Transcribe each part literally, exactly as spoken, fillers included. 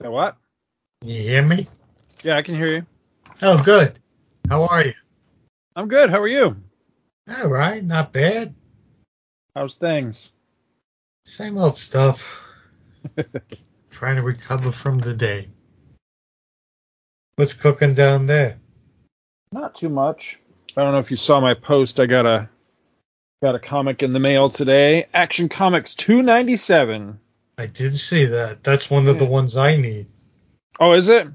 That what? You hear me? Yeah, I can hear you. Oh, good. How are you? I'm good. How are you? All right. Not bad. How's things? Same old stuff. Trying to recover from the day. What's cooking down there? Not too much. I don't know if you saw my post. I got a got a comic in the mail today. Action Comics two ninety-seven. I did see that. That's one of the ones I need. Oh, is it?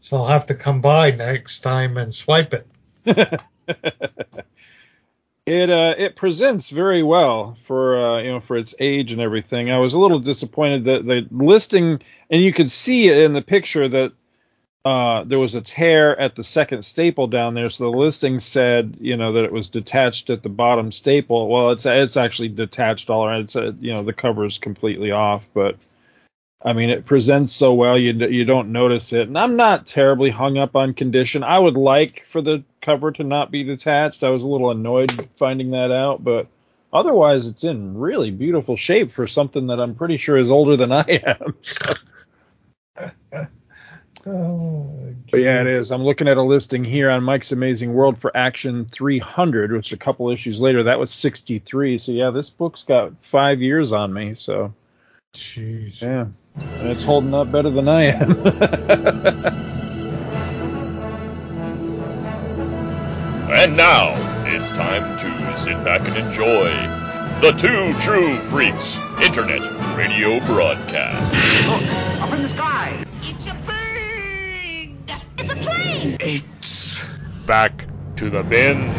So I'll have to come by next time and swipe it. It uh, it presents very well for uh, you know for its age and everything. I was a little disappointed that the listing, and you could see in the picture that uh, there was a tear at the second staple down there. So the listing said, you know, that it was detached at the bottom staple. Well, it's it's actually detached all around. It's a, you know the cover is completely off, but I mean it presents so well you you don't notice it. And I'm not terribly hung up on condition. I would like for the cover to not be detached. I was a little annoyed finding that out, but otherwise it's in really beautiful shape for something that I'm pretty sure is older than I am. Oh, but yeah, it is. I'm looking at a listing here on Mike's Amazing World for Action three hundred, which a couple issues later, that was sixty-three. So yeah, this book's got five years on me. So, jeez, yeah, and it's holding up better than I am. And now, it's time to sit back and enjoy the Two True Freaks Internet Radio Broadcast. Look, up in the sky. It's a bird. It's a plane. It's Back to the Bins.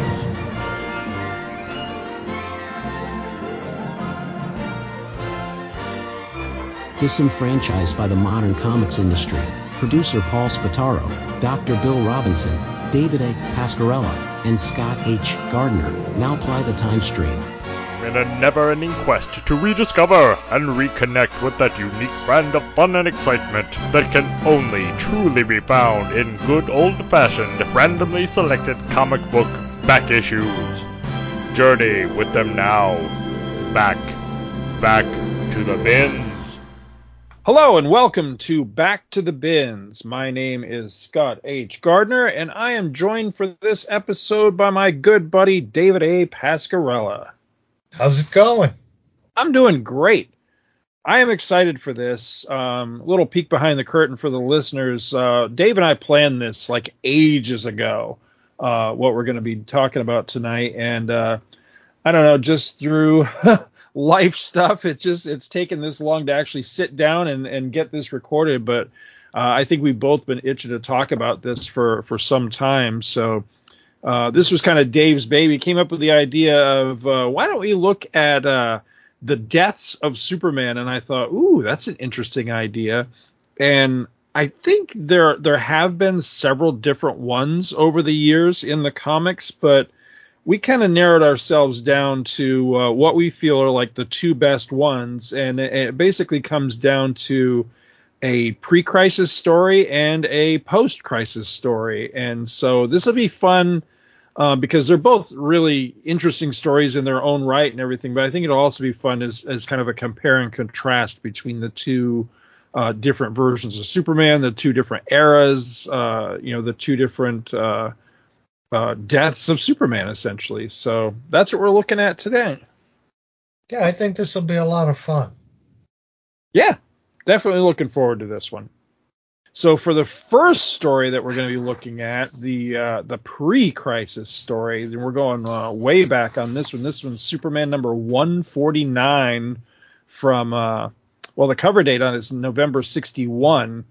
Disenfranchised by the modern comics industry, producer Paul Spataro, Doctor Bill Robinson, David A. Pascarella, and Scott H. Gardner now ply the time stream in a never-ending quest to rediscover and reconnect with that unique brand of fun and excitement that can only truly be found in good old-fashioned, randomly selected comic book back issues. Journey with them now. Back, back to the bins. Hello and welcome to Back to the Bins. My name is Scott H. Gardner, and I am joined for this episode by my good buddy David A. Pascarella. How's it going? I'm doing great. I am excited for this. Um, little peek behind the curtain for the listeners. Uh, Dave and I planned this like ages ago, uh, what we're going to be talking about tonight. And uh, I don't know, just through... life stuff, it just it's taken this long to actually sit down and, and get this recorded, but uh, I think we've both been itching to talk about this for for some time. So uh, this was kind of Dave's baby. Came up with the idea of uh, why don't we look at uh, the deaths of Superman? And I thought, ooh, that's an interesting idea. And I think there there have been several different ones over the years in the comics, but we kind of narrowed ourselves down to uh, what we feel are like the two best ones. And it, it basically comes down to a pre-crisis story and a post-crisis story. And so this will be fun uh, because they're both really interesting stories in their own right and everything. But I think it'll also be fun as, as kind of a compare and contrast between the two uh, different versions of Superman, the two different eras, uh, you know, the two different uh Uh, deaths of Superman, essentially. So that's what we're looking at today. Yeah, I think this will be a lot of fun. Yeah, definitely looking forward to this one. So for the first story that we're going to be looking at, the uh, the pre-crisis story, then we're going uh, way back on this one. This one's Superman number one forty-nine from, uh, well, the cover date on it is November sixty-one.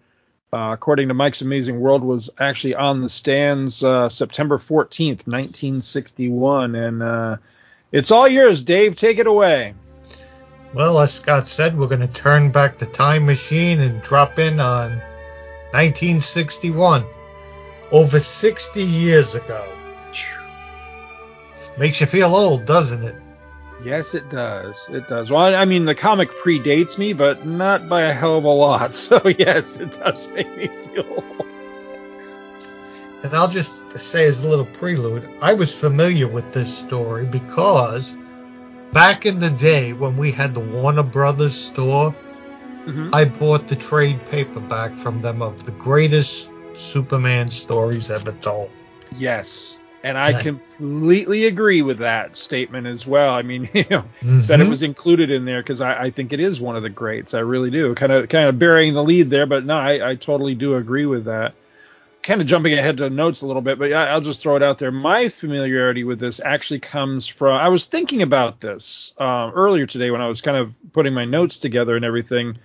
Uh, according to Mike's Amazing World, was actually on the stands uh, September fourteenth, nineteen sixty-one. And uh, it's all yours, Dave. Take it away. Well, as Scott said, we're going to turn back the time machine and drop in on nineteen sixty-one, over sixty years ago. Makes you feel old, doesn't it? Yes, it does. It does. Well, I mean, the comic predates me, but not by a hell of a lot. So, yes, it does make me feel old. And I'll just say as a little prelude, I was familiar with this story because back in the day when we had the Warner Brothers store, Mm-hmm. I bought the trade paperback from them of the greatest Superman stories ever told. Yes. And I yeah. completely agree with that statement as well. I mean, you know, mm-hmm. that it was included in there because I, I think it is one of the greats. I really do. Kind of kind of burying the lead there, but no, I, I totally do agree with that. Kind of jumping ahead to notes a little bit, but I, I'll just throw it out there. My familiarity with this actually comes from, I was thinking about this uh, earlier today when I was kind of putting my notes together and everything.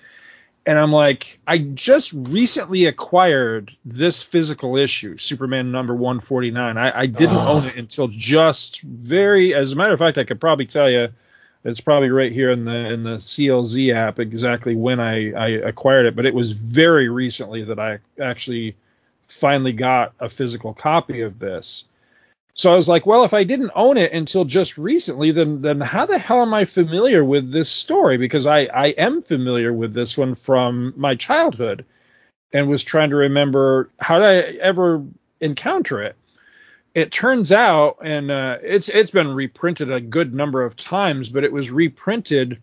And I'm like, I just recently acquired this physical issue, Superman number one forty-nine. I, I didn't oh. own it until just very, as a matter of fact, I could probably tell you, it's probably right here in the in the C L Z app exactly when I, I acquired it. But it was very recently that I actually finally got a physical copy of this. So I was like, well, if I didn't own it until just recently, then then how the hell am I familiar with this story? Because I, I am familiar with this one from my childhood and was trying to remember how did I ever encounter it. It turns out, and uh, it's it's been reprinted a good number of times, but it was reprinted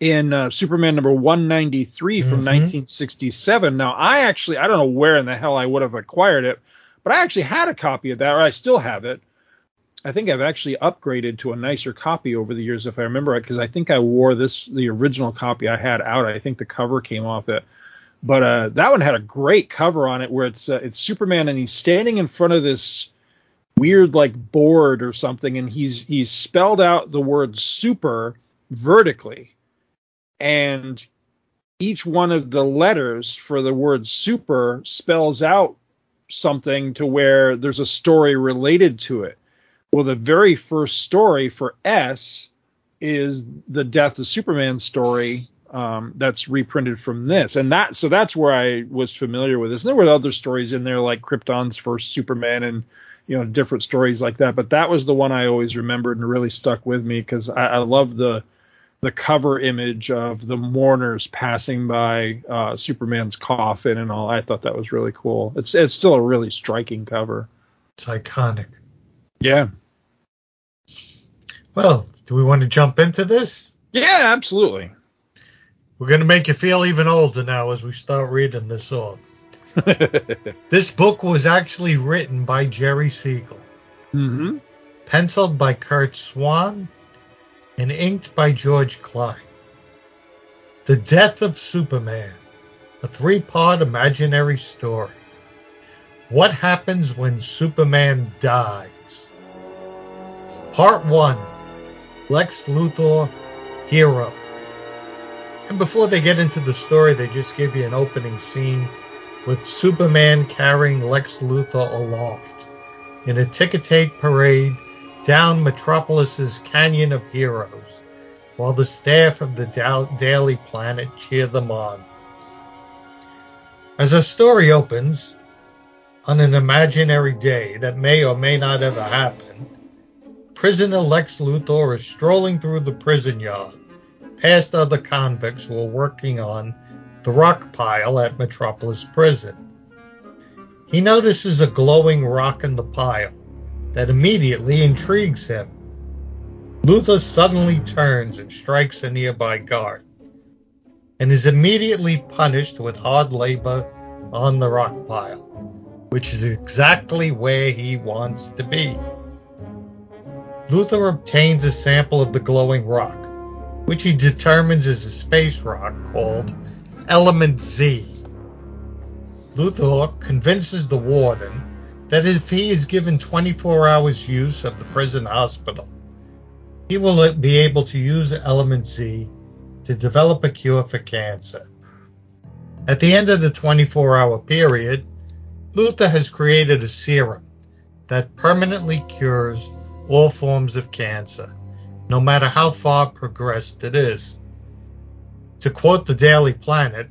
in uh, Superman number one ninety-three from mm-hmm. nineteen sixty-seven. Now, I actually, I don't know where in the hell I would have acquired it. But I actually had a copy of that, or I still have it. I think I've actually upgraded to a nicer copy over the years, if I remember right, because I think I wore this, the original copy I had out. I think the cover came off it. But uh, that one had a great cover on it where it's uh, it's Superman, and he's standing in front of this weird, like, board or something, and he's he's spelled out the word super vertically. And each one of the letters for the word super spells out something to where there's a story related to it. Well, the very first story for S is the Death of Superman story um, that's reprinted from this. And that, so that's where I was familiar with this. And there were other stories in there like Krypton's First Superman and, you know, different stories like that. But that was the one I always remembered and really stuck with me because I, I love the, the cover image of the mourners passing by uh, Superman's coffin and all. I thought that was really cool. It's it's still a really striking cover. It's iconic. Yeah. Well, do we want to jump into this? Yeah, absolutely. We're going to make you feel even older now as we start reading this off. This book was actually written by Jerry Siegel. Mm-hmm. Penciled by Kurt Swan. And inked by George Klein. The Death of Superman, a three-part imaginary story. What happens when Superman dies? Part one, Lex Luthor, Hero. And before they get into the story, they just give you an opening scene with Superman carrying Lex Luthor aloft in a ticker-tape parade down Metropolis's Canyon of Heroes, while the staff of the Daily Planet cheer them on. As our story opens, on an imaginary day that may or may not ever happen, prisoner Lex Luthor is strolling through the prison yard, past other convicts who are working on the rock pile at Metropolis Prison. He notices a glowing rock in the pile that immediately intrigues him. Luthor suddenly turns and strikes a nearby guard, and is immediately punished with hard labor on the rock pile, which is exactly where he wants to be. Luthor obtains a sample of the glowing rock, which he determines is a space rock called Element Z. Luthor convinces the warden that if he is given twenty-four hours use of the prison hospital, he will be able to use Element Z to develop a cure for cancer. At the end of the twenty-four hour period, Luthor has created a serum that permanently cures all forms of cancer, no matter how far progressed it is. To quote the Daily Planet,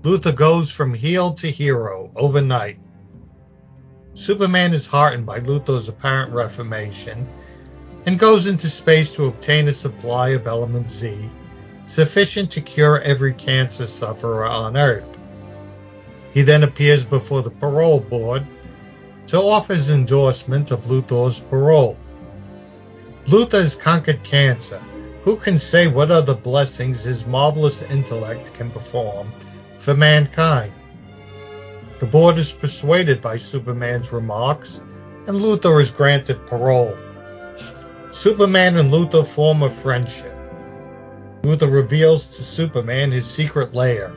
Luthor goes from heel to hero overnight. Superman is heartened by Luthor's apparent reformation and goes into space to obtain a supply of Element Z, sufficient to cure every cancer sufferer on Earth. He then appears before the parole board to offer his endorsement of Luthor's parole. Luthor has conquered cancer, Who can say what other blessings his marvelous intellect can perform for mankind? The board is persuaded by Superman's remarks, and Luthor is granted parole. Superman and Luthor form a friendship. Luthor reveals to Superman his secret lair,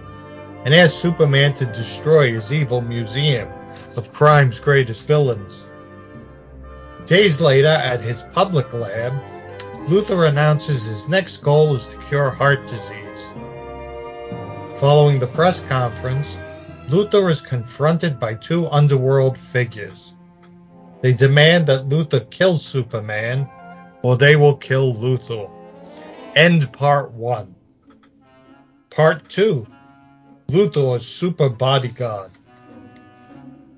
and asks Superman to destroy his evil museum of crime's greatest villains. Days later, at his public lab, Luthor announces his next goal is to cure heart disease. Following the press conference, Luthor is confronted by two underworld figures. They demand that Luthor kill Superman, or they will kill Luthor. End part one. Part two. Luthor's super bodyguard.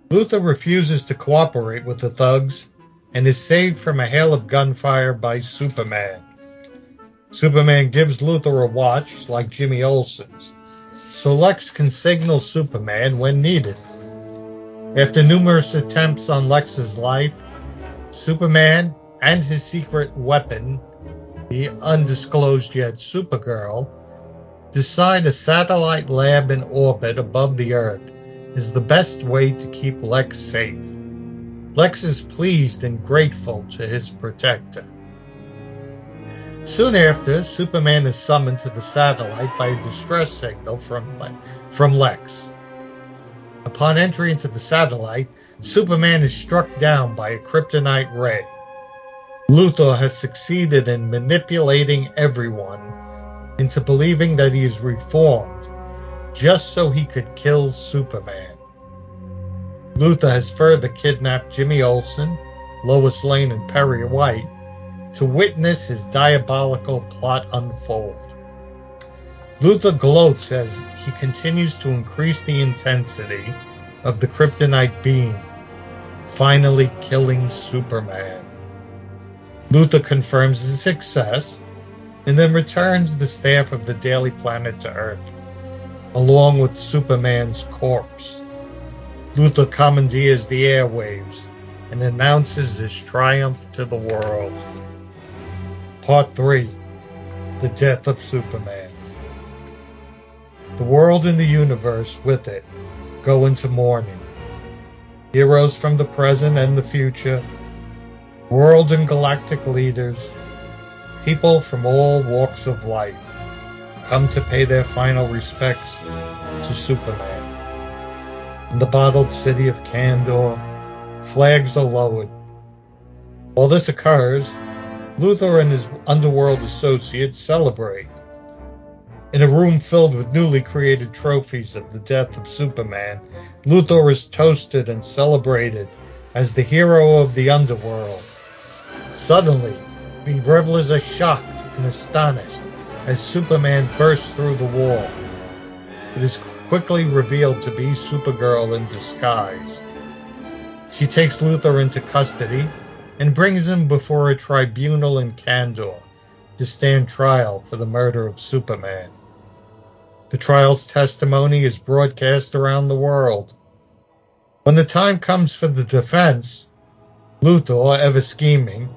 Luthor refuses to cooperate with the thugs and is saved from a hail of gunfire by Superman. Superman gives Luthor a watch like Jimmy Olsen's, so Lex can signal Superman when needed. After numerous attempts on Lex's life, Superman and his secret weapon, the undisclosed yet Supergirl, decide a satellite lab in orbit above the Earth is the best way to keep Lex safe. Lex is pleased and grateful to his protector. Soon after, Superman is summoned to the satellite by a distress signal from, from Lex. Upon entry into the satellite, Superman is struck down by a kryptonite ray. Luthor has succeeded in manipulating everyone into believing that he is reformed, just so he could kill Superman. Luthor has further kidnapped Jimmy Olsen, Lois Lane, and Perry White, to witness his diabolical plot unfold. Luthor gloats as he continues to increase the intensity of the kryptonite beam, finally killing Superman. Luthor confirms his success, and then returns the staff of the Daily Planet to Earth, along with Superman's corpse. Luthor commandeers the airwaves and announces his triumph to the world. Part three. The Death of Superman. The world and the universe with it go into mourning. Heroes from the present and the future, world and galactic leaders, people from all walks of life come to pay their final respects to Superman. In the bottled city of Kandor, flags are lowered. While this occurs, Luthor and his underworld associates celebrate. In a room filled with newly created trophies of the death of Superman, Luthor is toasted and celebrated as the hero of the underworld. Suddenly, the revelers are shocked and astonished as Superman bursts through the wall. It is quickly revealed to be Supergirl in disguise. She takes Luthor into custody and brings him before a tribunal in Kandor to stand trial for the murder of Superman. The trial's testimony is broadcast around the world. When the time comes for the defense, Luthor, ever scheming,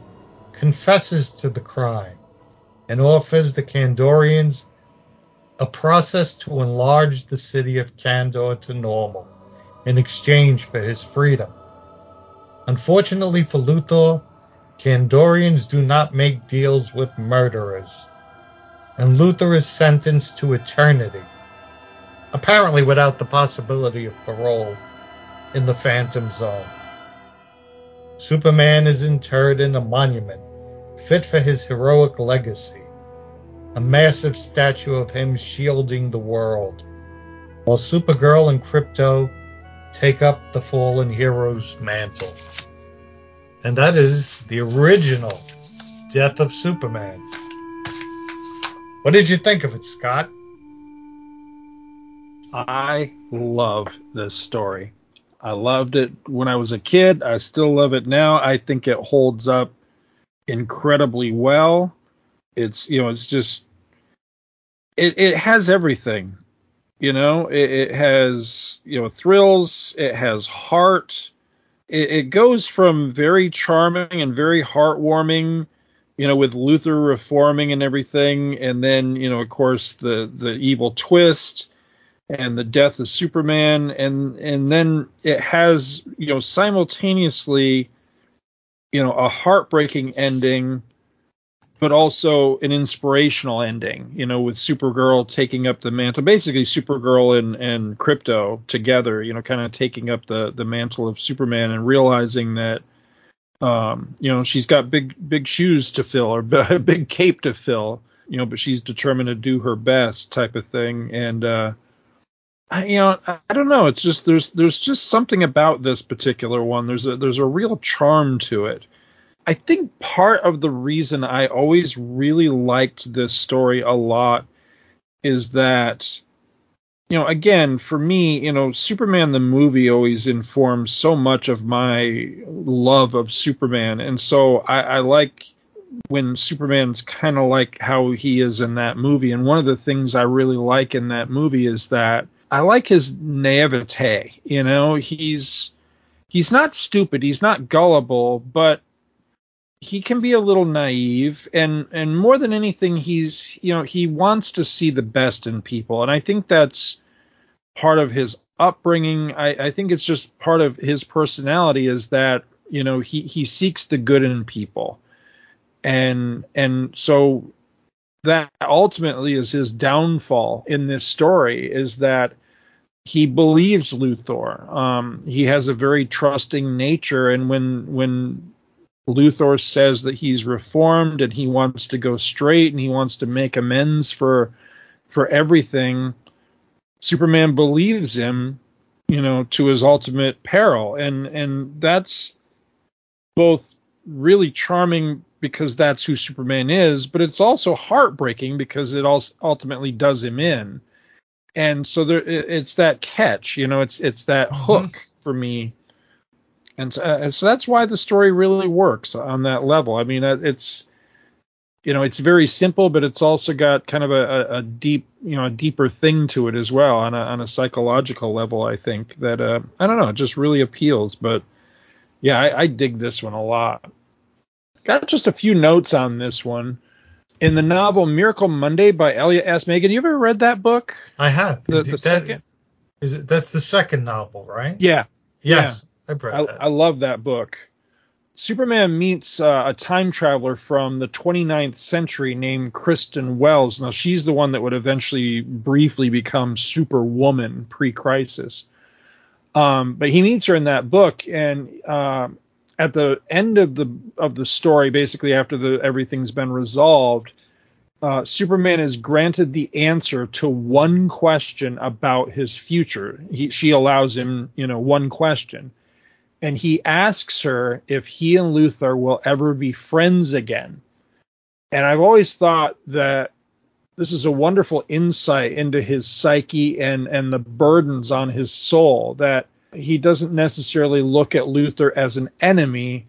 confesses to the crime and offers the Kandorians a process to enlarge the city of Kandor to normal in exchange for his freedom. Unfortunately for Luthor, Kandorians do not make deals with murderers, and Luthor is sentenced to eternity, apparently without the possibility of parole, in the Phantom Zone. Superman is interred in a monument fit for his heroic legacy, a massive statue of him shielding the world, while Supergirl and Krypto take up the fallen hero's mantle. And that is the original Death of Superman. What did you think of it, Scott? I loved this story. I loved it when I was a kid. I still love it now. I think it holds up incredibly well. It's, you know, it's just, it, it has everything, you know, it, it has, you know, thrills. It has heart. It, it goes from very charming and very heartwarming you know, with Luthor reforming and everything. And then, you know, of course, the, the evil twist and the death of Superman. And, and then it has, you know, simultaneously, you know, a heartbreaking ending, but also an inspirational ending, you know, with Supergirl taking up the mantle, basically Supergirl and, and Krypto together, you know, kind of taking up the, the mantle of Superman and realizing that, um, you know, she's got big, big shoes to fill, or a big cape to fill, you know, but she's determined to do her best, type of thing. And, uh, I, you know, I, I don't know. It's just, there's, there's just something about this particular one. There's a, there's a real charm to it. I think part of the reason I always really liked this story a lot is that, you know, again, for me, you know, Superman the movie always informs so much of my love of Superman. And so I, I like when Superman's kind of like how he is in that movie. And one of the things I really like in that movie is that I like his naivete. You know, he's he's not stupid. He's not gullible, but he can be a little naive, and, and more than anything, he's, you know, he wants to see the best in people. And I think that's part of his upbringing. I, I think it's just part of his personality is that, you know, he, he seeks the good in people. And, and so that ultimately is his downfall in this story, is that he believes Luthor. Um, he has a very trusting nature. And when, when, Luthor says that he's reformed and he wants to go straight and he wants to make amends for for everything, Superman believes him, you know, to his ultimate peril. And and that's both really charming because that's who Superman is, but it's also heartbreaking because it also ultimately does him in. And so there, it's that catch, you know, it's it's that hook mm-hmm. for me. And so, uh, so that's why the story really works on that level. I mean, it's, you know, it's very simple, but it's also got kind of a, a deep, you know, a deeper thing to it as well on a, on a psychological level. I think that, uh, I don't know, it just really appeals. But yeah, I, I dig this one a lot. Got just a few notes on this one. In the novel Miracle Monday by Elliot S. Megan, you ever read that book? I have. The, the that, second? Is it, that's the second novel, right? Yeah. Yes. Yeah. I, I love that book. Superman meets uh, a time traveler from the twenty-ninth century named Kristen Wells. Now, she's the one that would eventually briefly become Superwoman pre-crisis. Um, but he meets her in that book, and uh, at the end of the of the story, basically after the everything's been resolved, uh, Superman is granted the answer to one question about his future. He, she allows him, you know, one question. And he asks her if he and Luthor will ever be friends again. And I've always thought that this is a wonderful insight into his psyche and, and the burdens on his soul, that he doesn't necessarily look at Luthor as an enemy,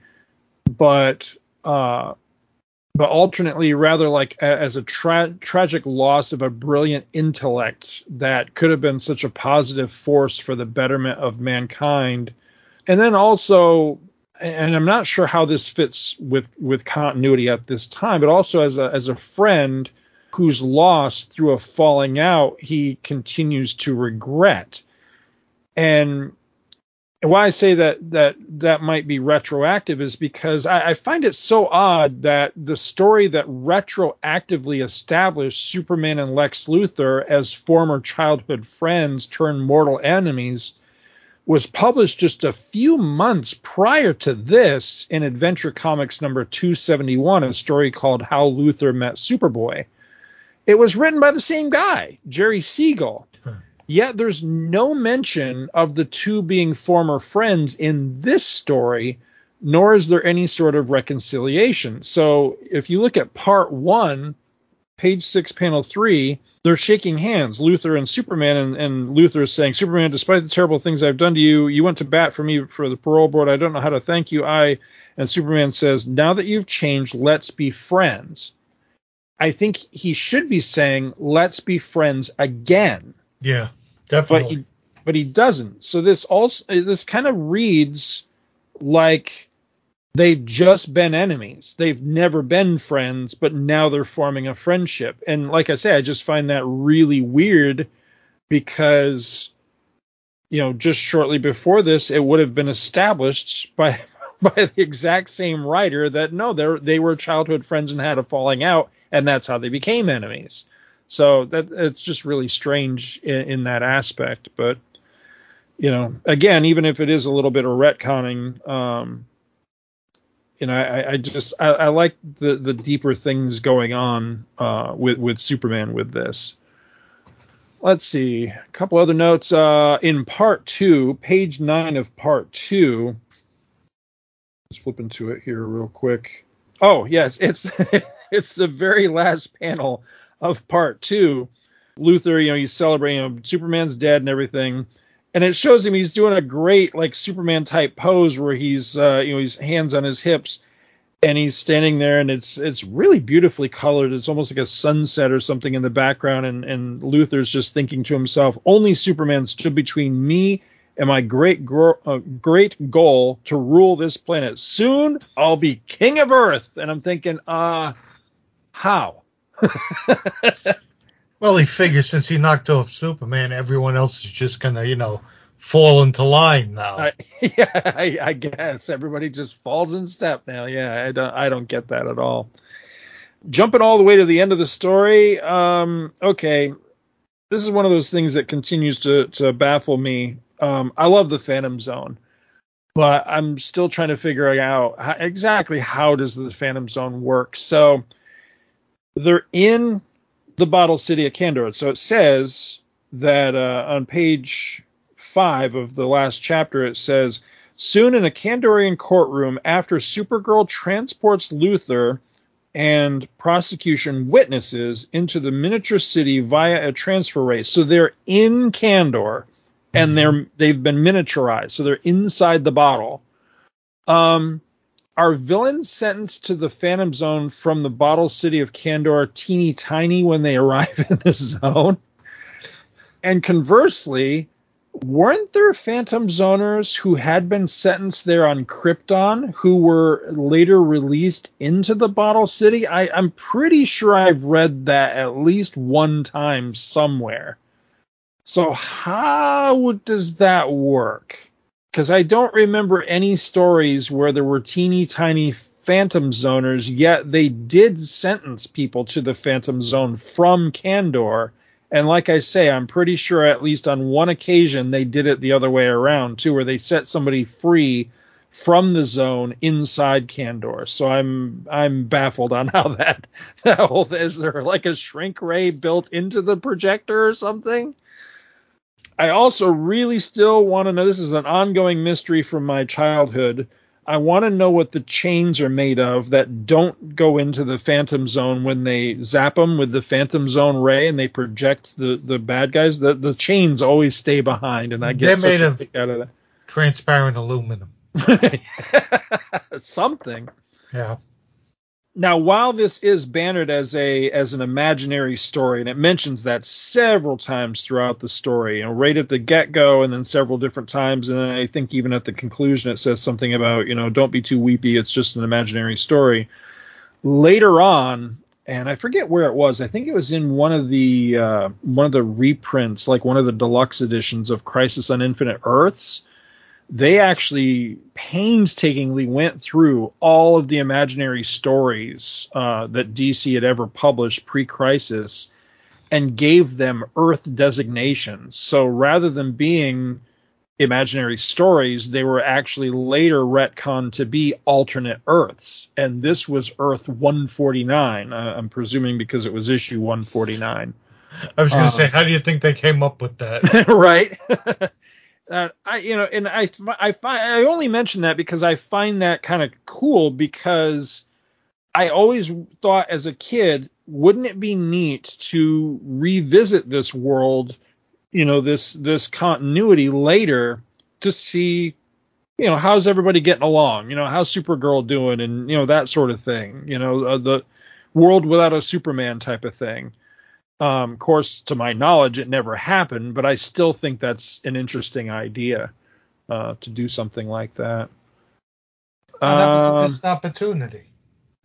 but uh, but alternately rather like a, as a tra- tragic loss of a brilliant intellect that could have been such a positive force for the betterment of mankind. And then also, and I'm not sure how this fits with, with continuity at this time, but also as a as a friend who's lost through a falling out, he continues to regret. And why I say that that, that might be retroactive is because I, I find it so odd that the story that retroactively established Superman and Lex Luthor as former childhood friends turned mortal enemies was published just a few months prior to this in Adventure Comics number two seventy-one, a story called How Luthor Met Superboy. It was written by the same guy, Jerry Siegel. Huh. Yet there's no mention of the two being former friends in this story, nor is there any sort of reconciliation. So if you look at part one, page six, panel three, they're shaking hands, Luthor and Superman, and, and Luthor is saying, Superman, despite the terrible things I've done to you, you went to bat for me for the parole board. I don't know how to thank you. I and Superman says, now that you've changed, let's be friends. I think he should be saying, let's be friends again. Yeah, definitely. But he, but he doesn't. So this also this kind of reads like They've just been enemies. They've never been friends, but now they're forming a friendship. And like I say, I just find that really weird because, you know, just shortly before this, it would have been established by by the exact same writer that, no, they they were childhood friends and had a falling out, and that's how they became enemies. So that it's just really strange in, in that aspect. But, you know, again, even if it is a little bit of retconning, um, you know, I, I just I, I like the, the deeper things going on uh, with, with Superman with this. Let's see, a couple other notes. Uh, in part two, page nine of part two. Let's flip into it here real quick. Oh, yes, it's it's the very last panel of part two. Luthor, you know, he's celebrating, you know, Superman's dead and everything. And it shows him he's doing a great, like, Superman-type pose where he's, uh, you know, his hands on his hips. And he's standing there, and it's it's really beautifully colored. It's almost like a sunset or something in the background. And, and Luthor's just thinking to himself, only Superman stood between me and my great gro- uh, great goal to rule this planet. Soon I'll be king of Earth. And I'm thinking, uh, how? Well, he figures since he knocked off Superman, everyone else is just going to, you know, fall into line now. I, yeah, I, I guess everybody just falls in step now. Yeah, I don't, I don't get that at all. Jumping all the way to the end of the story. Um, okay, this is one of those things that continues to to baffle me. Um, I love the Phantom Zone, but I'm still trying to figure out how, exactly how does the Phantom Zone work. So they're in the Bottle City of Kandor. So it says that uh, on page five of the last chapter, it says, soon in a Kandorian courtroom, after Supergirl transports Luthor and prosecution witnesses into the miniature city via a transfer race. So they're in Kandor, and they're they've been miniaturized, so they're inside the bottle. Um, are villains sentenced to the Phantom Zone from the Bottle City of Kandor teeny tiny when they arrive in the zone? And conversely, weren't there Phantom Zoners who had been sentenced there on Krypton who were later released into the Bottle City? I, I'm pretty sure I've read that at least one time somewhere. So how does that work? Because I don't remember any stories where there were teeny tiny Phantom Zoners, yet they did sentence people to the Phantom Zone from Kandor. And like I say, I'm pretty sure at least on one occasion they did it the other way around, too, where they set somebody free from the zone inside Kandor. So I'm I'm baffled on how that, that whole thing, is there like a shrink ray built into the projector or something? I also really still want to know, this is an ongoing mystery from my childhood, I want to know what the chains are made of that don't go into the Phantom Zone when they zap them with the Phantom Zone ray and they project the, the bad guys. The the chains always stay behind, and I guess they're made of, out of that. Transparent aluminum. Something. Yeah. Now, while this is bannered as a as an imaginary story, and it mentions that several times throughout the story, you know, right at the get-go and then several different times, and then I think even at the conclusion it says something about, you know, don't be too weepy, it's just an imaginary story. Later on, and I forget where it was, I think it was in one of the uh, one of the reprints, like one of the deluxe editions of Crisis on Infinite Earths, they actually painstakingly went through all of the imaginary stories uh, that D C had ever published pre-Crisis and gave them Earth designations. So rather than being imaginary stories, they were actually later retconned to be alternate Earths. And this was Earth one forty-nine, uh, I'm presuming because it was issue one forty-nine. I was going to uh, say, how do you think they came up with that? Right. Uh, I, you know, and I, I, find, I only mention that because I find that kind of cool, because I always thought as a kid, wouldn't it be neat to revisit this world, you know, this, this continuity later to see, you know, how's everybody getting along? You know, how's Supergirl doing? And, you know, that sort of thing, you know, uh, the world without a Superman type of thing. Um, of course, to my knowledge, it never happened, but I still think that's an interesting idea uh, to do something like that. Oh, that was a missed opportunity.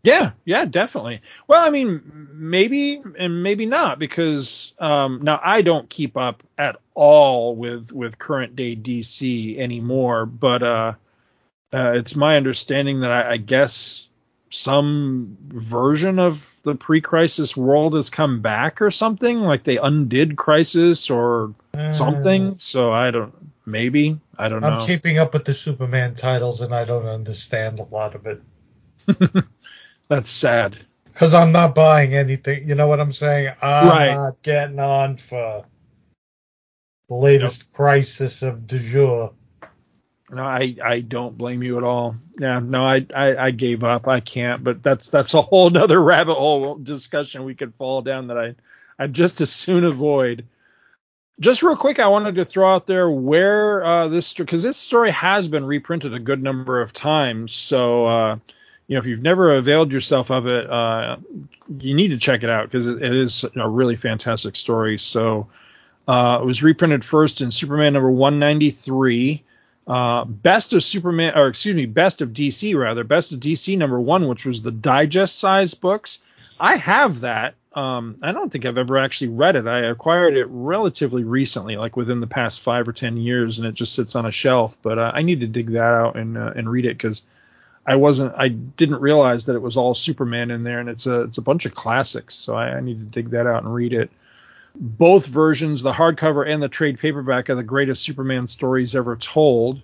Yeah, yeah, definitely. Well, I mean, maybe and maybe not, because um, now I don't keep up at all with with current day D C anymore. But uh, uh, it's my understanding that I, I guess some version of the pre-Crisis world has come back or something. Like they undid Crisis or uh, something. So I don't. Maybe I don't I'm know. I'm keeping up with the Superman titles, and I don't understand a lot of it. That's sad. Because I'm not buying anything. You know what I'm saying? I'm right. not getting on for the latest nope. crisis of du jour. No, I, I don't blame you at all. Yeah, no, I, I, I gave up. I can't. But that's that's a whole other rabbit hole discussion we could fall down that I I just as soon avoid. Just real quick, I wanted to throw out there where uh, this because this story has been reprinted a good number of times. So. Uh, You know, if you've never availed yourself of it, uh, you need to check it out because it, it is a really fantastic story. So uh, it was reprinted first in Superman number one ninety-three, uh, Best of Superman, or excuse me, Best of D C rather, Best of D C number one, which was the digest size books. I have that. Um, I don't think I've ever actually read it. I acquired it relatively recently, like within the past five or ten years, and it just sits on a shelf. But uh, I need to dig that out and uh, and read it because. I wasn't. I didn't realize that it was all Superman in there, and it's a it's a bunch of classics. So I, I need to dig that out and read it. Both versions, the hardcover and the trade paperback, are the greatest Superman stories ever told.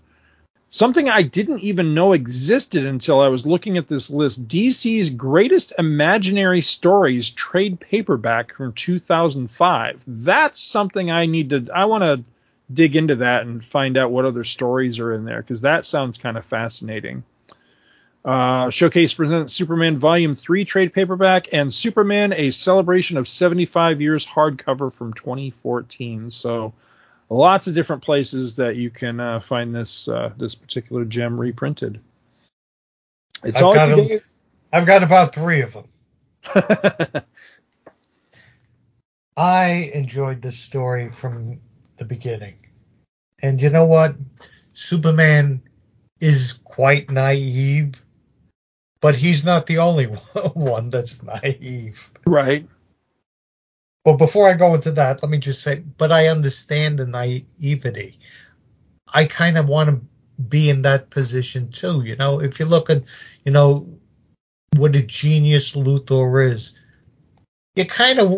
Something I didn't even know existed until I was looking at this list: D C's Greatest Imaginary Stories trade paperback from two thousand five. That's something I need to. I want to dig into that and find out what other stories are in there because that sounds kind of fascinating. Uh, Showcase presents Superman Volume three trade paperback and Superman, a celebration of seventy-five years hardcover from twenty fourteen. So lots of different places that you can uh, find this uh, this particular gem reprinted. It's I've all got a, I've got about three of them. I enjoyed this story from the beginning. And you know what? Superman is quite naive. But he's not the only one that's naive. Right. But before I go into that, let me just say, but I understand the naivety. I kind of want to be in that position too. You know, if you look at, you know, what a genius Luthor is, you kind of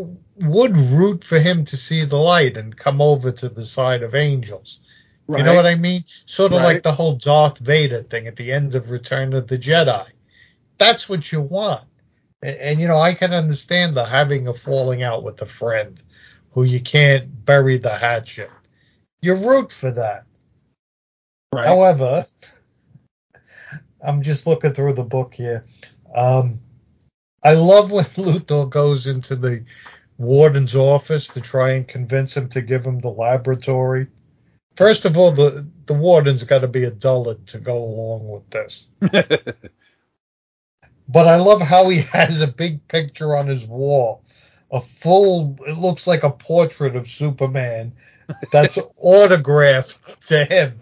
would root for him to see the light and come over to the side of angels. Right. You know what I mean? Sort of right. like the whole Darth Vader thing at the end of Return of the Jedi. That's what you want. And, and, you know, I can understand the having a falling out with a friend who you can't bury the hatchet. You root for that. Right. However, I'm just looking through the book here. Um, I love when Luthor goes into the warden's office to try and convince him to give him the laboratory. First of all, the, the warden's got to be a dullard to go along with this. But I love how he has a big picture on his wall. A full, it looks like a portrait of Superman that's autographed to him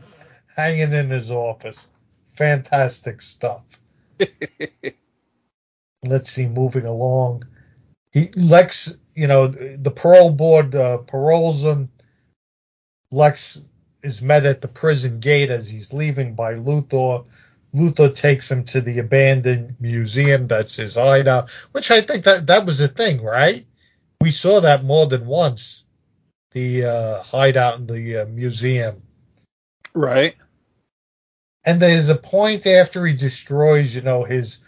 hanging in his office. Fantastic stuff. Let's see, moving along. He, Lex, you know, the parole board uh, paroles him. Lex is met at the prison gate as he's leaving by Luthor. Luthor takes him to the abandoned museum. That's his hideout, which I think that, that was a thing, right? We saw that more than once, the uh, hideout in the uh, museum. Right. And there's a point after he destroys, you know, his,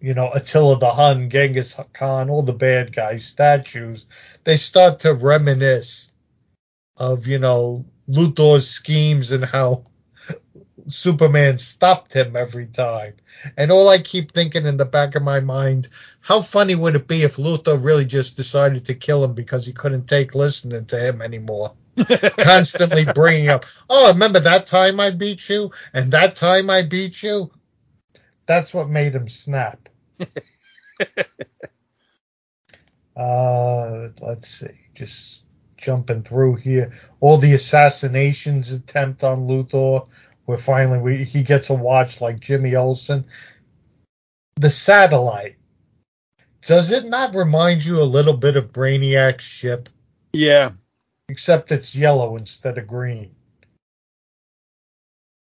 you know, Attila the Hun, Genghis Khan, all the bad guys, statues. They start to reminisce of, you know, Luthor's schemes and how Superman stopped him every time. And all I keep thinking in the back of my mind, how funny would it be if Luthor really just decided to kill him because he couldn't take listening to him anymore? Constantly bringing up, oh, remember that time I beat you? And that time I beat you? That's what made him snap. uh, let's see. Just jumping through here. All the assassinations attempt on Luthor. where finally we, he gets a watch like Jimmy Olsen. The Satellite. Does it not remind you a little bit of Brainiac's ship? Yeah. Except it's yellow instead of green.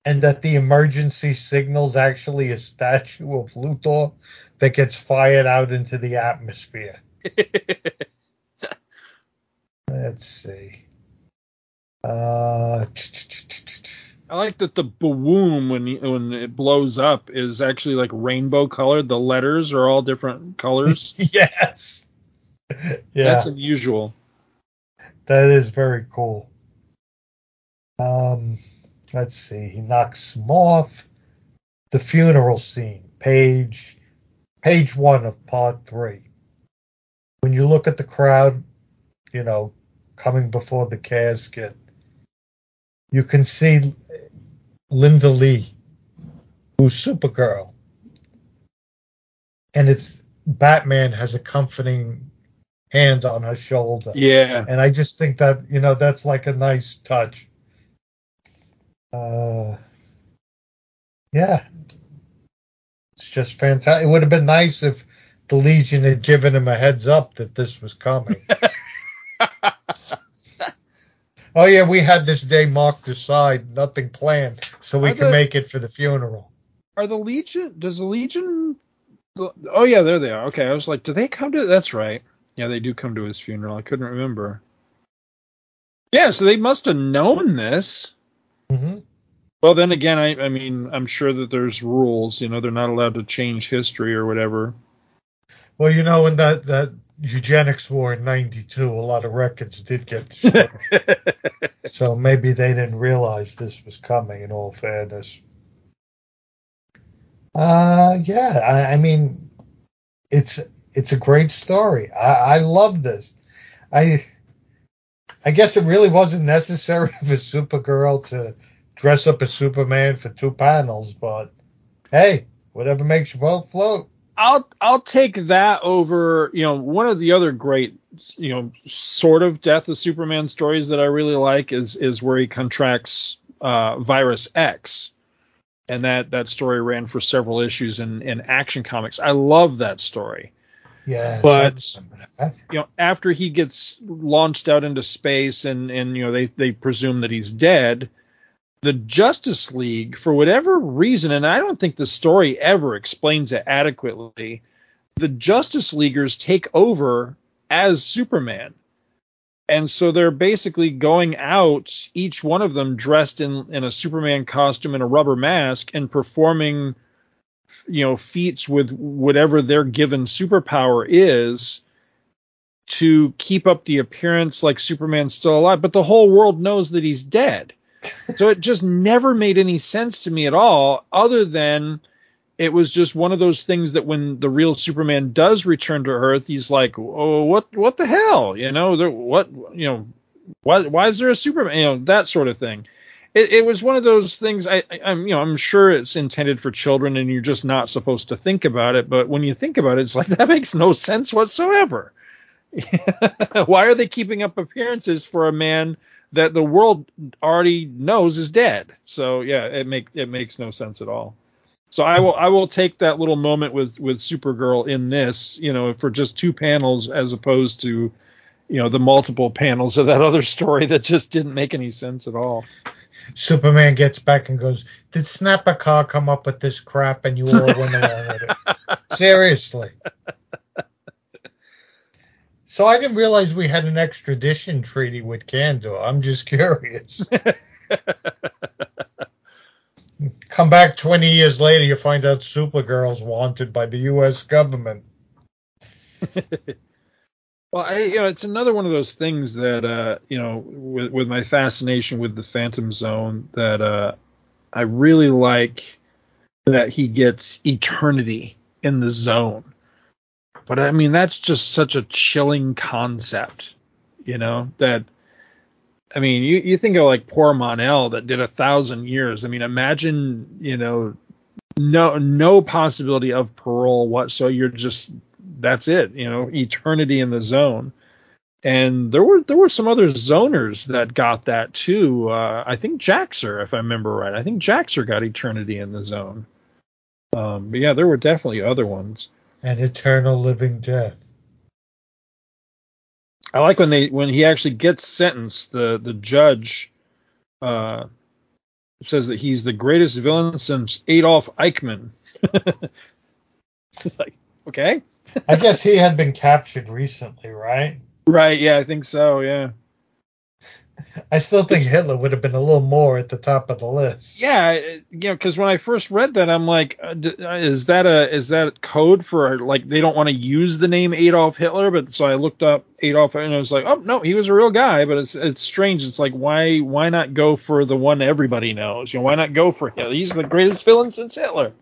And that the emergency signal's actually a statue of Luthor that gets fired out into the atmosphere. Let's see. Uh, I like that the boom, when you, when it blows up, is actually like rainbow colored. The letters are all different colors. Yes. Yeah. That's unusual. That is very cool. Um, let's see. He knocks Moth. The funeral scene, page page one of part three. When you look at the crowd, you know, coming before the casket, you can see Linda Lee, who's Supergirl, and it's Batman has a comforting hand on her shoulder. Yeah, and I just think that, you know, that's like a nice touch. Uh, yeah, it's just fantastic. It would have been nice if the Legion had given him a heads up that this was coming. Oh, yeah, we had this day marked aside, nothing planned, so we can make it for the funeral. Are the Legion, does the Legion, oh, yeah, there they are. Okay, I was like, do they come to, that's right. Yeah, they do come to his funeral. I couldn't remember. Yeah, so they must have known this. Mm-hmm. Well, then again, I, I mean, I'm sure that there's rules. You know, they're not allowed to change history or whatever. Well, you know, in that, that eugenics war in ninety-two, a lot of records did get destroyed. So maybe they didn't realize this was coming, in all fairness. Uh, yeah, I, I mean, it's it's a great story. I, I love this. I I guess it really wasn't necessary for Supergirl to dress up as Superman for two panels, but hey, whatever makes your boat float. I'll I'll take that over, you know, one of the other great, you know, sort of death of Superman stories that I really like is is where he contracts uh, Virus X. And that, that story ran for several issues in, in Action Comics. I love that story. Yeah. But, you know, after he gets launched out into space and, and you know, they, they presume that he's dead, the Justice League, for whatever reason, and I don't think the story ever explains it adequately, the Justice Leaguers take over as Superman. And so they're basically going out, each one of them dressed in, in a Superman costume and a rubber mask, and performing, you know, feats with whatever their given superpower is to keep up the appearance like Superman's still alive. But the whole world knows that he's dead. So it just never made any sense to me at all, other than it was just one of those things that when the real Superman does return to Earth, he's like, oh, what what the hell? You know, there, what, you know, why, why is there a Superman? You know, that sort of thing. It, it was one of those things. I, I, I'm, you know, I'm sure it's intended for children and you're just not supposed to think about it. But when you think about it, it's like, that makes no sense whatsoever. Why are they keeping up appearances for a man that the world already knows is dead? So yeah, it make it makes no sense at all. So I will I will take that little moment with, with Supergirl in this, you know, for just two panels as opposed to, you know, the multiple panels of that other story that just didn't make any sense at all. Superman gets back and goes, "Did Snapper Carr come up with this crap and you all went along with it?" Seriously. So I didn't realize we had an extradition treaty with Kandor. I'm just curious. Come back twenty years later, you find out Supergirl's wanted by the U S government. Well, I, you know, it's another one of those things that, uh, you know, with, with my fascination with the Phantom Zone, that uh, I really like that he gets eternity in the zone. But I mean, that's just such a chilling concept, you know, that, I mean, you, you think of like poor Mon-El that did a thousand years. I mean, imagine, you know, no, no possibility of parole whatsoever. You're just, that's it, you know, eternity in the zone. And there were there were some other zoners that got that too. Uh, I think Jaxer, if I remember right, I think Jaxer got Eternity in the Zone. Um, but yeah, there were definitely other ones. And Eternal Living Death. I like when they when he actually gets sentenced. The the judge uh, says that he's the greatest villain since Adolf Eichmann. It's like, okay. I guess he had been captured recently, right? Right, yeah, I think so, yeah. I still think Hitler would have been a little more at the top of the list. Yeah, you know, because when I first read that, I'm like, is that a is that code for, like, they don't want to use the name Adolf Hitler? But so I looked up Adolf, and I was like, oh, no, he was a real guy. But it's it's strange. It's like, why why not go for the one everybody knows? You know, why not go for Hitler? He's the greatest villain since Hitler.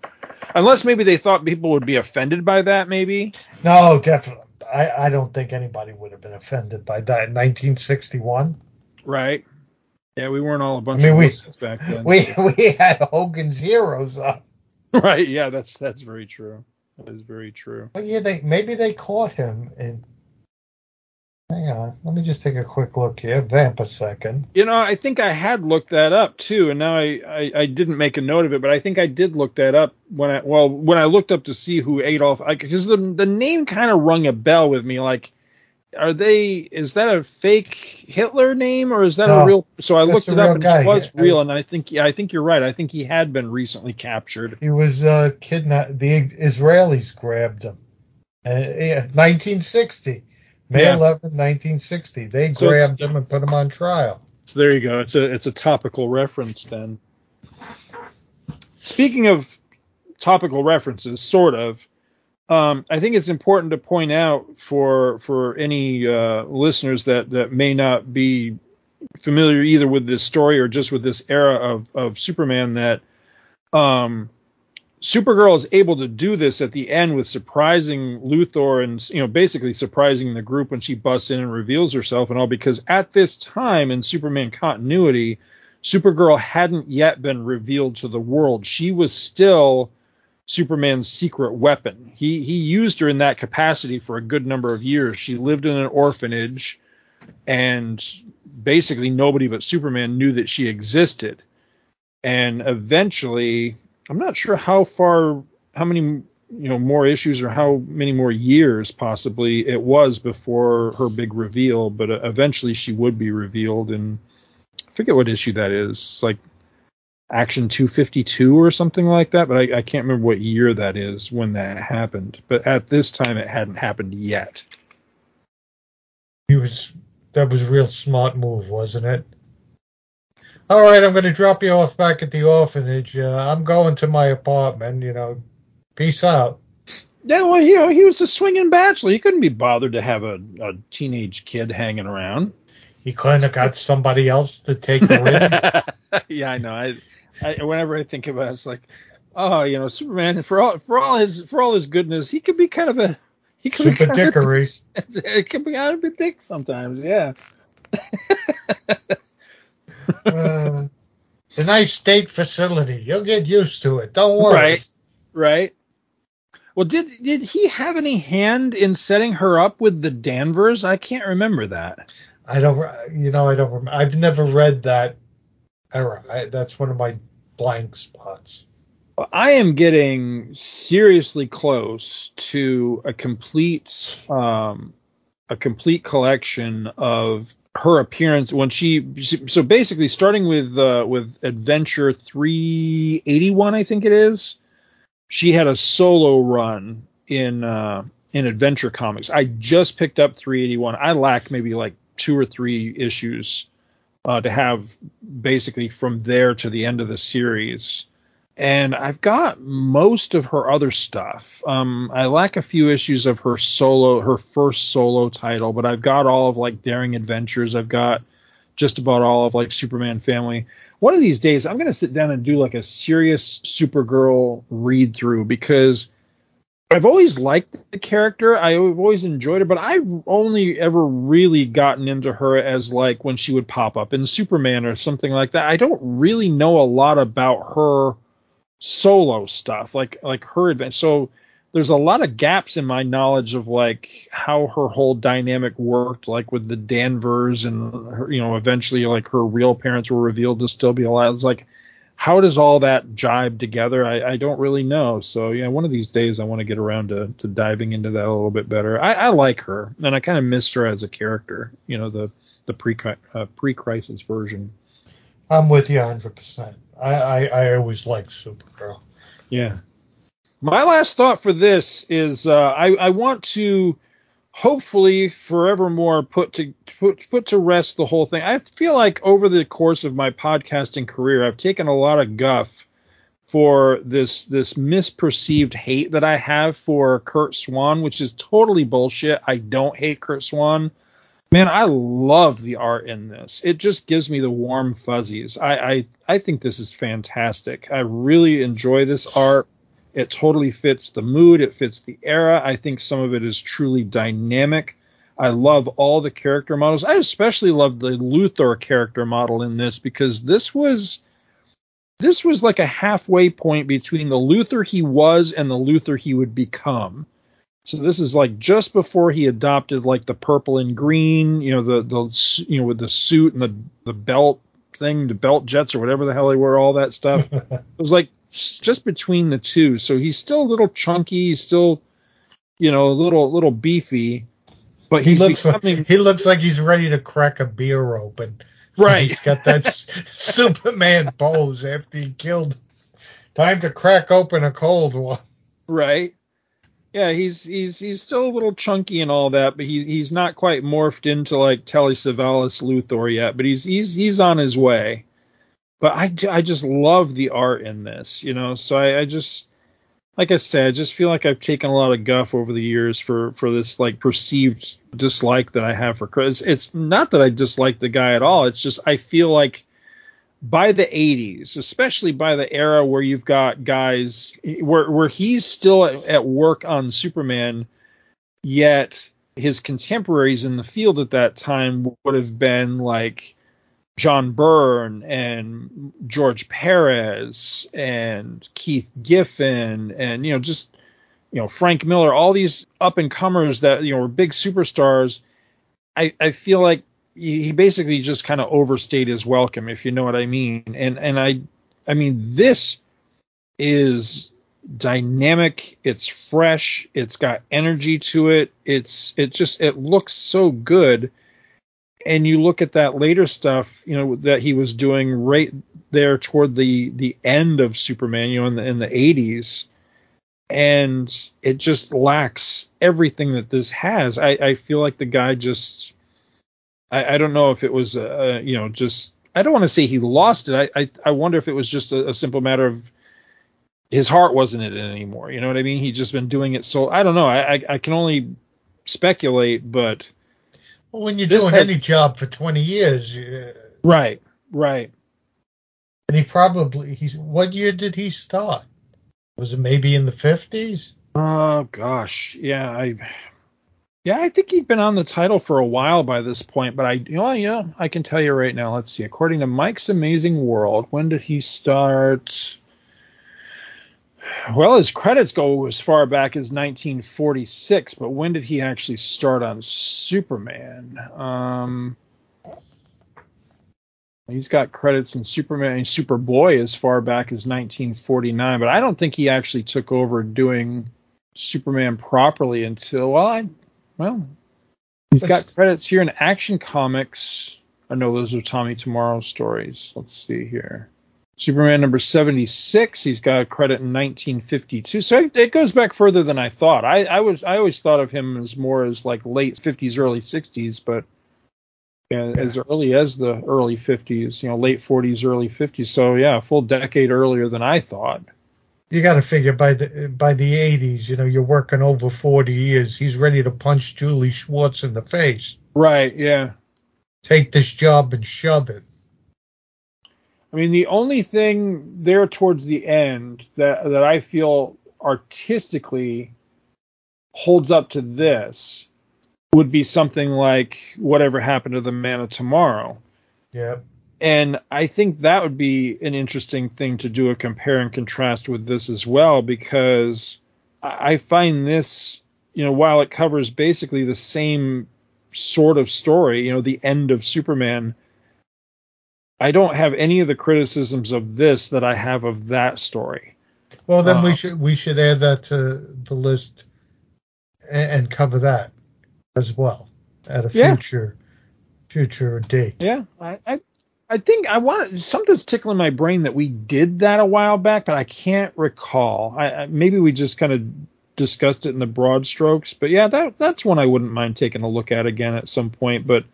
Unless maybe they thought people would be offended by that, maybe. No, definitely. I, I don't think anybody would have been offended by that in nineteen sixty-one. Right. Yeah, we weren't all a bunch I mean, of pussies back then. We we had Hogan's Heroes up. Right. Yeah, that's that's very true. That is very true. But yeah, they maybe they caught him. In, hang on, let me just take a quick look here. Vamp a second. You know, I think I had looked that up too, and now I, I, I didn't make a note of it, but I think I did look that up when I well when I looked up to see who Adolf, because the the name kind of rung a bell with me, like. Are they? Is that a fake Hitler name, or is that no, a real? So I looked it up, and it was real. And I think, yeah, I think you're right. I think he had been recently captured. He was uh, kidnapped. The Israelis grabbed him. Uh, yeah, nineteen sixty, May yeah. eleventh, nineteen sixty. They so grabbed him and put him on trial. So there you go. It's a it's a topical reference then. Speaking of topical references, sort of. Um, I think it's important to point out for for any uh, listeners that, that may not be familiar either with this story or just with this era of, of Superman that um, Supergirl is able to do this at the end with surprising Luthor and, you know, basically surprising the group when she busts in and reveals herself and all, because at this time in Superman continuity, Supergirl hadn't yet been revealed to the world. She was still Superman's secret weapon. He he used her in that capacity for a good number of years. She lived in an orphanage, and basically nobody but Superman knew that she existed. And eventually, I'm not sure how far, how many, you know, more issues or how many more years possibly it was before her big reveal, but eventually she would be revealed. And I forget what issue that is. Like Action two fifty-two or something like that, but I, I can't remember what year that is when that happened. But at this time, it hadn't happened yet. He was that was a real smart move, wasn't it? All right, I'm going to drop you off back at the orphanage. Uh, I'm going to my apartment. You know, peace out. Yeah, well, you know, he was a swinging bachelor. He couldn't be bothered to have a, a teenage kid hanging around. He kind of got somebody else to take her in. Yeah, I know. I. I, whenever I think about it, it's like, oh, you know, Superman for all for all his for all his goodness, he could be kind of a he could Super be kind dickeries. Of a, it could be out of a dick sometimes, yeah. uh, the nice state facility, you'll get used to it. Don't worry. Right, right. Well, did did he have any hand in setting her up with the Danvers? I can't remember that. I don't, you know, I don't remember. I've never read that. I, that's one of my blank spots. I am getting seriously close to a complete, um, a complete collection of her appearance when she. So basically, starting with uh, with Adventure three eighty-one, I think it is. She had a solo run in uh, in Adventure Comics. I just picked up three eighty-one. I lack maybe like two or three issues. Uh, to have basically from there to the end of the series. And I've got most of her other stuff. Um, I lack a few issues of her solo, her first solo title, but I've got all of like Daring Adventures. I've got just about all of like Superman Family. One of these days, I'm going to sit down and do like a serious Supergirl read through because I've always liked the character. I've always enjoyed her, but I've only ever really gotten into her as like when she would pop up in Superman or something like that. I don't really know a lot about her solo stuff, like like her adventure. So there's a lot of gaps in my knowledge of like how her whole dynamic worked, like with the Danvers and her, you know, eventually like her real parents were revealed to still be alive. It's like, how does all that jibe together? I, I don't really know. So, yeah, one of these days I want to get around to, to diving into that a little bit better. I, I like her, and I kind of missed her as a character, you know, the, the pre, uh, pre-crisis version. I'm with you one hundred percent. I, I, I always liked Supergirl. Yeah. My last thought for this is uh, I, I want to hopefully forevermore put to put, put to rest the whole thing. I feel like over the course of my podcasting career, I've taken a lot of guff for this this misperceived hate that I have for Kurt Swan, which is totally bullshit. I don't hate Kurt Swan. Man, I love the art in this. It just gives me the warm fuzzies. I, I, I think this is fantastic. I really enjoy this art. It totally fits the mood. It fits the era. I think some of it is truly dynamic. I love all the character models. I especially love the Luthor character model in this, because this was this was like a halfway point between the Luthor he was and the Luthor he would become. So this is like just before he adopted like the purple and green, you know, the the you know with the suit and the the belt thing, the belt jets or whatever the hell they were, all that stuff. It was like just between the two. So he's still a little chunky, he's still, you know, a little little beefy, but he looks becoming... like, he looks like he's ready to crack a beer open. Right. He's got that Superman pose after he killed. Time to crack open a cold one. Right. Yeah, he's he's he's still a little chunky and all that, but he he's not quite morphed into like Telly Savalas Luthor yet, but he's he's he's on his way. But I, I just love the art in this, you know, so I, I just, like I said, I just feel like I've taken a lot of guff over the years for, for this, like, perceived dislike that I have for Chris. It's, it's not that I dislike the guy at all. It's just I feel like by the eighties, especially by the era where you've got guys where, where he's still at, at work on Superman, yet his contemporaries in the field at that time would have been, like, John Byrne and George Perez and Keith Giffen and, you know, just, you know, Frank Miller, all these up and comers that, you know, were big superstars. I, I feel like he basically just kind of overstayed his welcome, if you know what I mean. And, and I, I mean, this is dynamic. It's fresh. It's got energy to it. It's, it just, it looks so good. And you look at that later stuff, you know, that he was doing right there toward the, the end of Superman, you know, in the, in the eighties. And it just lacks everything that this has. I, I feel like the guy just, I, I don't know if it was, uh, you know, just, I don't want to say he lost it. I, I, I wonder if it was just a, a simple matter of his heart wasn't in it anymore. You know what I mean? He'd just been doing it. So I don't know. I, I, I can only speculate, but. Well, when you're this doing has, any job for twenty years. Uh, right, right. And he probably, he's, what year did he start? Was it maybe in the fifties? Oh, gosh. Yeah, I yeah, I think he'd been on the title for a while by this point. But I, you know, yeah, I can tell you right now. Let's see. According to Mike's Amazing World, when did he start? Well, his credits go as far back as nineteen forty-six, but when did he actually start on Superman? Um, he's got credits in Superman and Superboy as far back as nineteen forty-nine, but I don't think he actually took over doing Superman properly until, well, I, well he's got credits here in Action Comics. I know those are Tommy Tomorrow stories. Let's see here. Superman number seventy-six, he's got a credit in nineteen fifty-two. So it goes back further than I thought. I, I was I always thought of him as more as like late fifties, early sixties, but yeah, as early as the early fifties, you know, late forties, early fifties. So yeah, a full decade earlier than I thought. You got to figure by the by the eighties, you know, you're working over forty years. He's ready to punch Julie Schwartz in the face. Right, yeah. Take this job and shove it. I mean, the only thing there towards the end that, that I feel artistically holds up to this would be something like Whatever Happened to the Man of Tomorrow. Yeah. And I think that would be an interesting thing to do, a compare and contrast with this as well, because I find this, you know, while it covers basically the same sort of story, you know, the end of Superman, I don't have any of the criticisms of this that I have of that story. Well, then uh, we should we should add that to the list and cover that as well at a future yeah. future date. Yeah, I, I I think I want something's tickling my brain that we did that a while back, but I can't recall. I, I maybe we just kind of discussed it in the broad strokes, but yeah, that that's one I wouldn't mind taking a look at again at some point. But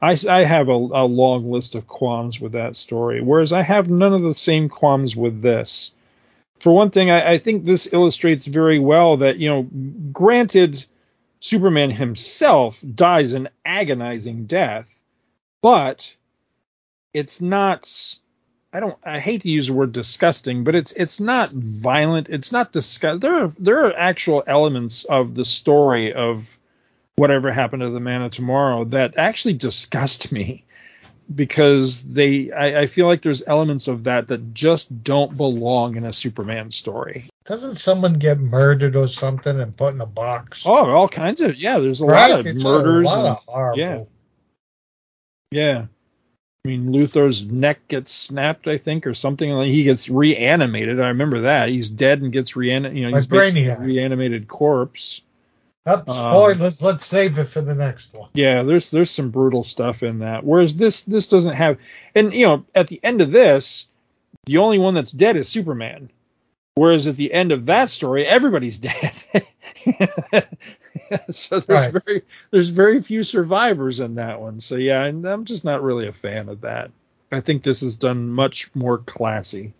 I, I have a, a long list of qualms with that story, whereas I have none of the same qualms with this. For one thing, I, I think this illustrates very well that, you know, granted, Superman himself dies an agonizing death, but it's not, I don't, I hate to use the word disgusting, but it's it's not violent. It's not disgust. There are, there are actual elements of the story of whatever happened to the Man of Tomorrow that actually disgust me, because they, I, I feel like there's elements of that that just don't belong in a Superman story. Doesn't someone get murdered or something and put in a box? Oh, all kinds of, yeah, there's a right? lot of it's murders. A lot and, of horrible. Yeah. Yeah. I mean, Luthor's neck gets snapped, I think, or something. Like he gets reanimated. I remember that. He's dead and gets reanimated. You know, like he's a reanimated corpse. Up, spoilers. Um, let's save it for the next one. Yeah, there's there's some brutal stuff in that. Whereas this this doesn't have. And, you know, at the end of this, the only one that's dead is Superman. Whereas at the end of that story, everybody's dead. So there's right. very there's very few survivors in that one. So yeah, I'm just not really a fan of that. I think this is done much more classy.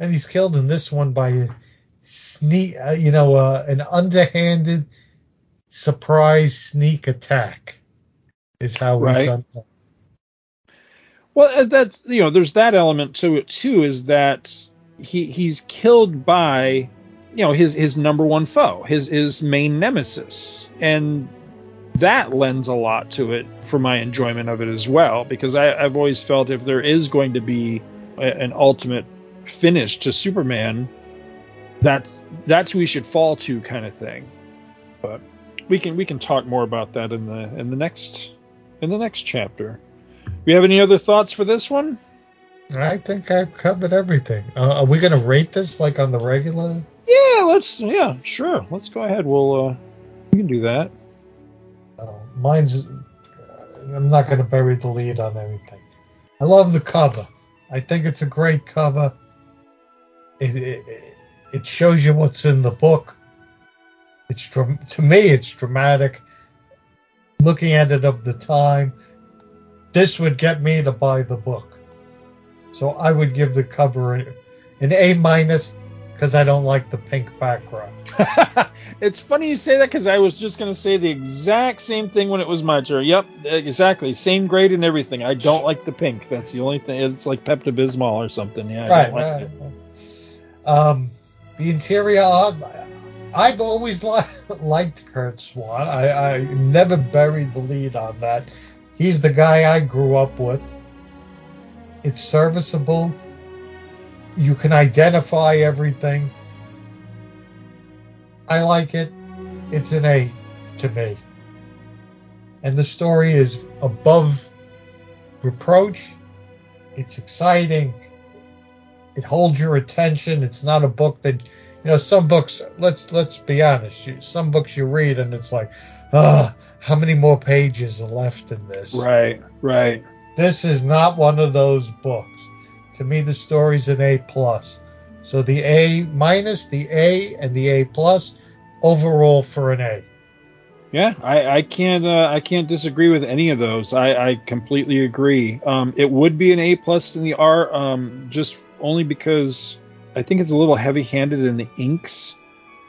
And he's killed in this one by a sneak, uh, you know, uh, an underhanded surprise sneak attack is how we right. sum that. Well, that's, you know, there's that element to it too, is that he he's killed by, you know, his his number one foe, his his main nemesis, and that lends a lot to it for my enjoyment of it as well, because I, I've always felt if there is going to be a, an ultimate finish to Superman, that's that's who we should fall to, kind of thing. But we can we can talk more about that in the in the next in the next chapter. We have any other thoughts for this one? I think I've covered everything. Uh, are we going to rate this like on the regular? Yeah, let's. Yeah, sure. Let's go ahead. We'll. Uh, we can do that. Uh, mine's. I'm not going to bury the lead on everything. I love the cover. I think it's a great cover. It it, it shows you what's in the book. It's to me, it's dramatic. Looking at it of the time, this would get me to buy the book. So I would give the cover an, an A minus. Because I don't like the pink background. It's funny you say that, because I was just going to say the exact same thing when it was my turn. Yep, exactly. Same grade and everything. I don't like the pink. That's the only thing. It's like Pepto-Bismol or something. Yeah, I right, don't like right, it. Right. Um, the interior, I've always li- liked Kurt Swan. I, I never buried the lead on that. He's the guy I grew up with. It's serviceable. You can identify everything. I like it. It's an A to me. And the story is above reproach. It's exciting. It holds your attention. It's not a book that, you know, some books, let's let's be honest, you, some books you read and it's like, ah, how many more pages are left in this? Right, right. This is not one of those books. To me, the story's an A plus. So the A minus, the A, and the A plus, overall for an A. Yeah, I, I can't uh, I can't disagree with any of those. I, I completely agree. Um, it would be an A plus in the R, um, just only because I think it's a little heavy-handed in the inks.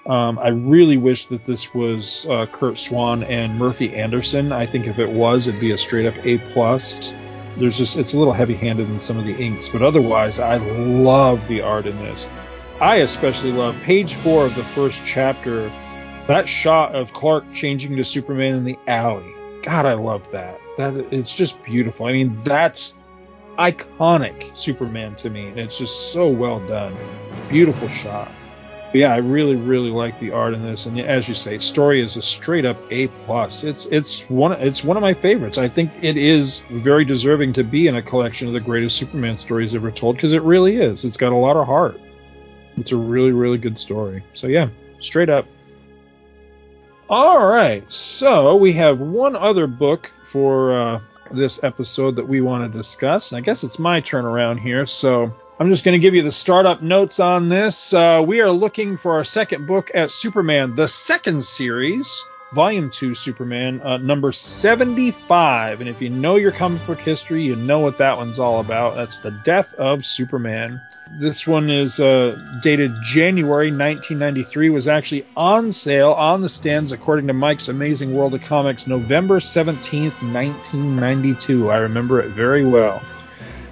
Um, I really wish that this was uh, Kurt Swan and Murphy Anderson. I think if it was, it'd be a straight-up A plus. There's just, it's a little heavy-handed in some of the inks, but otherwise, I love the art in this. I especially love page four of the first chapter, that shot of Clark changing to Superman in the alley. God, I love that. That it's just beautiful. I mean, that's iconic Superman to me, and it's just so well done. Beautiful shot. But yeah, I really, really like the art in this, and as you say, story is a straight up A plus. It's it's one it's one of my favorites. I think it is very deserving to be in a collection of the greatest Superman stories ever told, because it really is. It's got a lot of heart. It's a really, really good story. So yeah, straight up. All right, so we have one other book for uh, this episode that we want to discuss. And I guess it's my turn around here, so I'm just going to give you the startup notes on this. Uh, we are looking for our second book at Superman, the second series, Volume two Superman, uh, number seventy-five. And if you know your comic book history, you know what that one's all about. That's the death of Superman. This one is uh, dated January nineteen ninety-three, was actually on sale on the stands, according to Mike's Amazing World of Comics, November seventeenth, nineteen ninety-two. I remember it very well.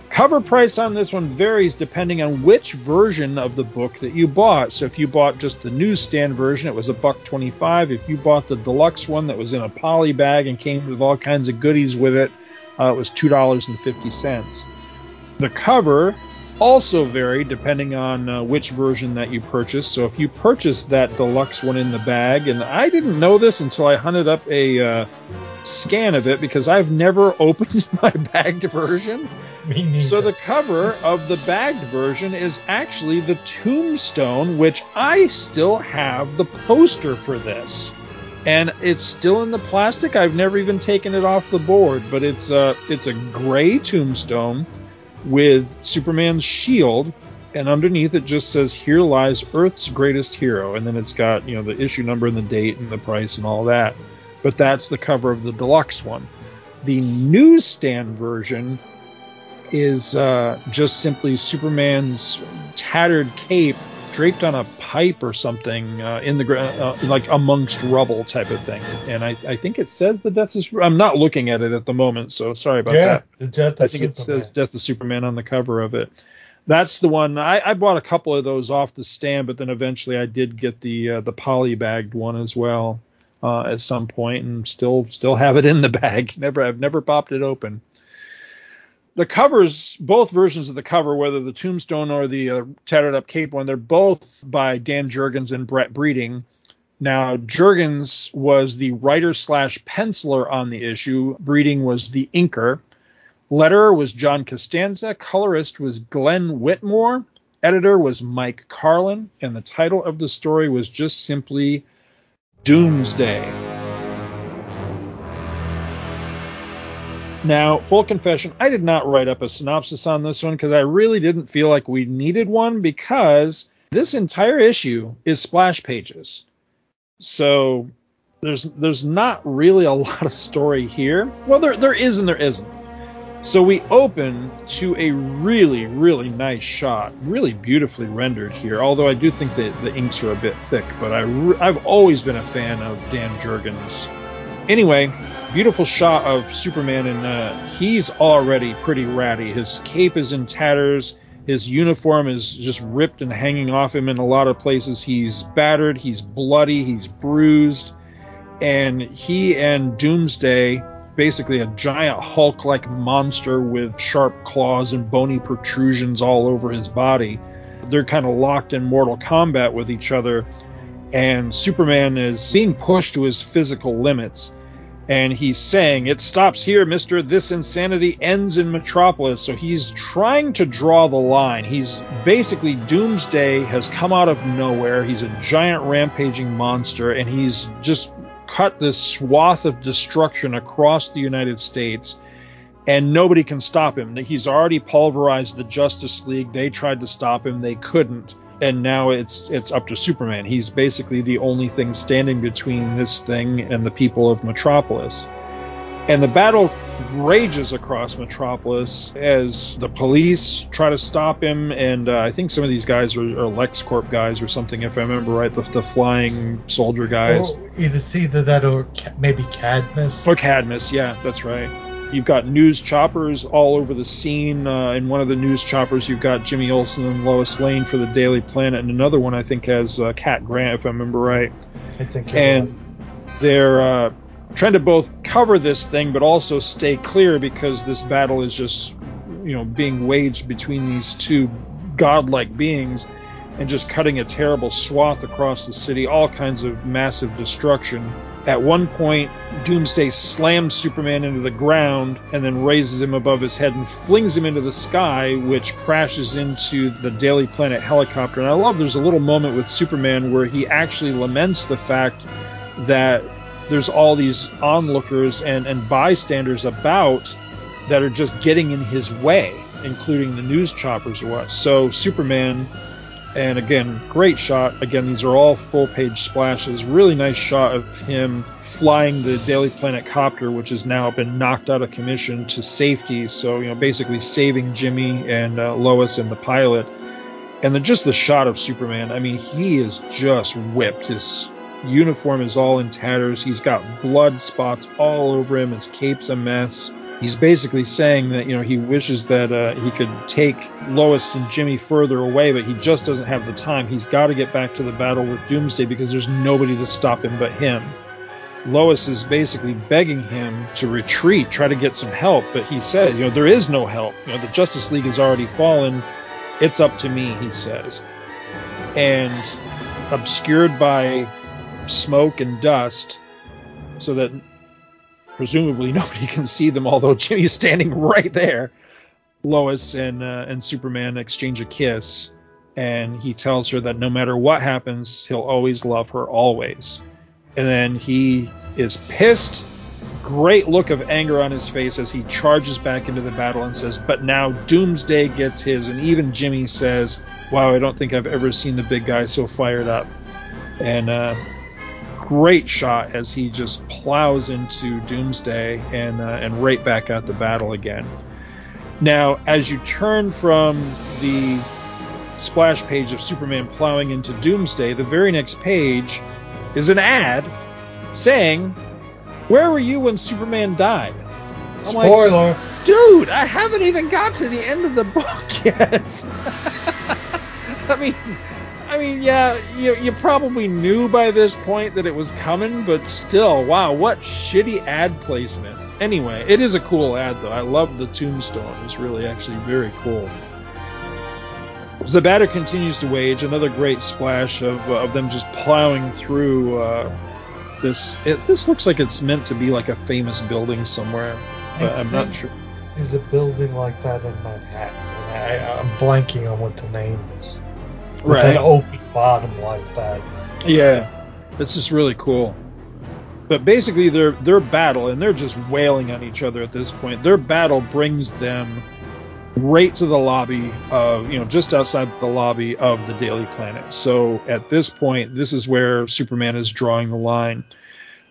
Cover price on this one varies depending on which version of the book that you bought. So if you bought just the newsstand version, it was a buck twenty-five. If you bought the deluxe one that was in a poly bag and came with all kinds of goodies with it, uh, it was two dollars and fifty cents. The cover also varied depending on uh, which version that you purchased. So if you purchased that deluxe one in the bag, and I didn't know this until I hunted up a uh, scan of it, because I've never opened my bagged version. Me neither. So the cover of the bagged version is actually the tombstone, which I still have the poster for this. And it's still in the plastic. I've never even taken it off the board, but it's a, it's a gray tombstone with Superman's shield, and underneath it just says, "Here lies Earth's greatest hero," and then it's got, you know, the issue number and the date and the price and all that. But that's the cover of the deluxe one. The newsstand version is uh, just simply Superman's tattered cape draped on a pipe or something uh, in the uh, like amongst rubble type of thing. And I, I think it says the death of Superman. I'm not looking at it at the moment, so sorry about yeah, that. The death of I think Superman. It says Death of Superman on the cover of it. That's the one. I, I bought a couple of those off the stand, but then eventually I did get the uh, the polybagged one as well uh, at some point, and still still have it in the bag. Never I've never popped it open. The covers, both versions of the cover, whether the tombstone or the uh, tattered up cape one, they're both by Dan Jurgens and Brett Breeding. Now, Jurgens was the writer slash penciler on the issue. Breeding was the inker. Letterer was John Costanza. Colorist was Glenn Whitmore. Editor was Mike Carlin. And the title of the story was just simply Doomsday. Now, full confession, I did not write up a synopsis on this one because I really didn't feel like we needed one, because this entire issue is splash pages. So there's there's not really a lot of story here. Well, there there is and there isn't. So we open to a really, really nice shot, really beautifully rendered here, although I do think that the inks are a bit thick, but I, I've always been a fan of Dan Jurgens. Anyway, beautiful shot of Superman, and uh, he's already pretty ratty. His cape is in tatters. His uniform is just ripped and hanging off him in a lot of places. He's battered. He's bloody. He's bruised. And he and Doomsday, basically a giant Hulk-like monster with sharp claws and bony protrusions all over his body, they're kind of locked in mortal combat with each other. And Superman is being pushed to his physical limits. And he's saying, "It stops here, mister. This insanity ends in Metropolis." So he's trying to draw the line. He's basically, Doomsday has come out of nowhere. He's a giant rampaging monster. And he's just cut this swath of destruction across the United States. And nobody can stop him. He's already pulverized the Justice League. They tried to stop him. They couldn't. And now it's it's up to Superman. He's basically the only thing standing between this thing and the people of Metropolis. And the battle rages across Metropolis as the police try to stop him. And uh, I think some of these guys are, are LexCorp guys or something, if I remember right, the, the flying soldier guys. Well, it's either that or maybe Cadmus. Or Cadmus, yeah, that's right. You've got news choppers all over the scene. Uh, in one of the news choppers, you've got Jimmy Olsen and Lois Lane for the Daily Planet, and another one I think has uh, Cat Grant, if I remember right. I think. And right. they're uh, trying to both cover this thing, but also stay clear, because this battle is just, you know, being waged between these two godlike beings. and just cutting a terrible swath across the city, all kinds of massive destruction. At one point, Doomsday slams Superman into the ground and then raises him above his head and flings him into the sky, which crashes into the Daily Planet helicopter. And I love there's a little moment with Superman where he actually laments the fact that there's all these onlookers and, and bystanders about that are just getting in his way, including the news choppers or what. So Superman... And again, great shot. Again, these are all full-page splashes. Really nice shot of him flying the Daily Planet copter, which has now been knocked out of commission, to safety. So, you know, basically saving Jimmy and uh, Lois and the pilot. And then just the shot of Superman. I mean, he is just whipped. His uniform is all in tatters. He's got blood spots all over him. His cape's a mess. He's basically saying that, you know, he wishes that uh, he could take Lois and Jimmy further away, but he just doesn't have the time. He's got to get back to the battle with Doomsday because there's nobody to stop him but him. Lois is basically begging him to retreat, try to get some help, but he said, you know, there is no help. You know, the Justice League has already fallen. It's up to me, he says. And obscured by smoke and dust, so that presumably nobody can see them, although Jimmy's standing right there, Lois and uh, and Superman exchange a kiss, and he tells her that no matter what happens, he'll always love her, always. And then he is pissed. Great look of anger on his face as he charges back into the battle and says, but now Doomsday gets his. And even Jimmy says, wow, I don't think I've ever seen the big guy so fired up. And uh great shot as he just plows into Doomsday and uh, and right back out the battle again. Now, as you turn from the splash page of Superman plowing into Doomsday, the very next page is an ad saying, "Where were you when Superman died?" I'm Spoiler, like, dude! I haven't even got to the end of the book yet. I mean. I mean, yeah, you, you probably knew by this point that it was coming, but still, wow, what shitty ad placement. Anyway, it is a cool ad, though. I love the tombstone. It's really actually very cool. As the batter continues to wage, another great splash of, uh, of them just plowing through uh, this. It, this looks like it's meant to be like a famous building somewhere, but I I'm not sure. There's a building like that in Manhattan. I, I'm blanking on what the name is. With right. An open bottom like that. Yeah, it's just really cool. But basically, their their battle, and they're just wailing on each other at this point. Their battle brings them right to the lobby of, you know, just outside the lobby of the Daily Planet. So at this point, this is where Superman is drawing the line.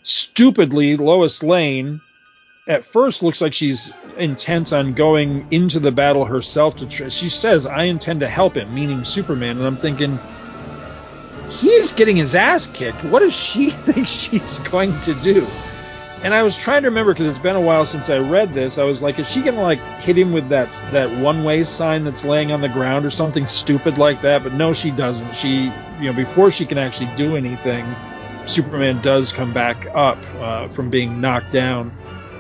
Stupidly, Lois Lane at first looks like she's intent on going into the battle herself. To tr- she says, I intend to help him, meaning Superman. And I'm thinking, he's getting his ass kicked. What does she think she's going to do? And I was trying to remember, because it's been a while since I read this. I was like, is she going to like hit him with that, that one-way sign that's laying on the ground or something stupid like that? But no, she doesn't. She, you know, before she can actually do anything, Superman does come back up uh, from being knocked down.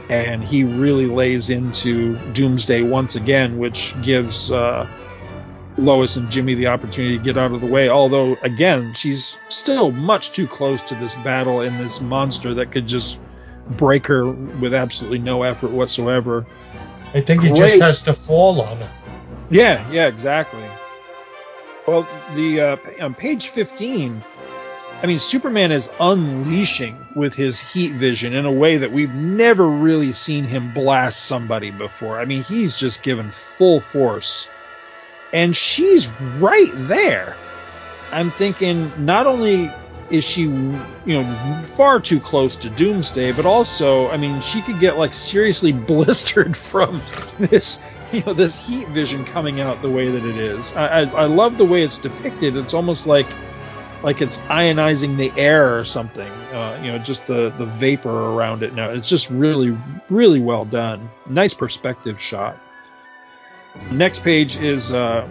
And he really lays into Doomsday once again, which gives uh, Lois and Jimmy the opportunity to get out of the way. Although, again, she's still much too close to this battle and this monster that could just break her with absolutely no effort whatsoever. I think Great. He just has to fall on her. Yeah, yeah, exactly. Well, the uh, on page fifteen... I mean, Superman is unleashing with his heat vision in a way that we've never really seen him blast somebody before. I mean, he's just given full force. And she's right there. I'm thinking, not only is she, you know, far too close to Doomsday, but also, I mean, she could get, like, seriously blistered from this, you know, this heat vision coming out the way that it is. I, I, I love the way it's depicted. It's almost like... like it's ionizing the air or something, uh, you know, just the, the vapor around it. Now it's just really, really well done. Nice perspective shot. Next page is uh,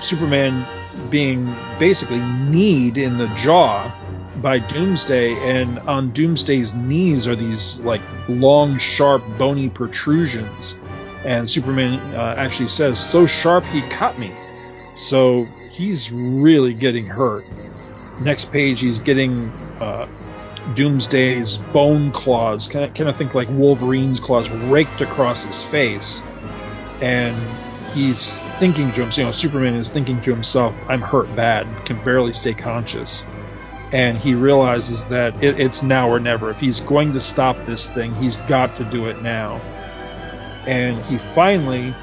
Superman being basically kneed in the jaw by Doomsday, and on Doomsday's knees are these like long, sharp, bony protrusions. And Superman uh, actually says, so sharp he cut me. So he's really getting hurt. Next page, he's getting uh, Doomsday's bone claws, kind of, kind of think like Wolverine's claws, raked across his face. And he's thinking to himself, you know, Superman is thinking to himself, I'm hurt bad, can barely stay conscious. And he realizes that it, it's now or never. If he's going to stop this thing, he's got to do it now. And he finally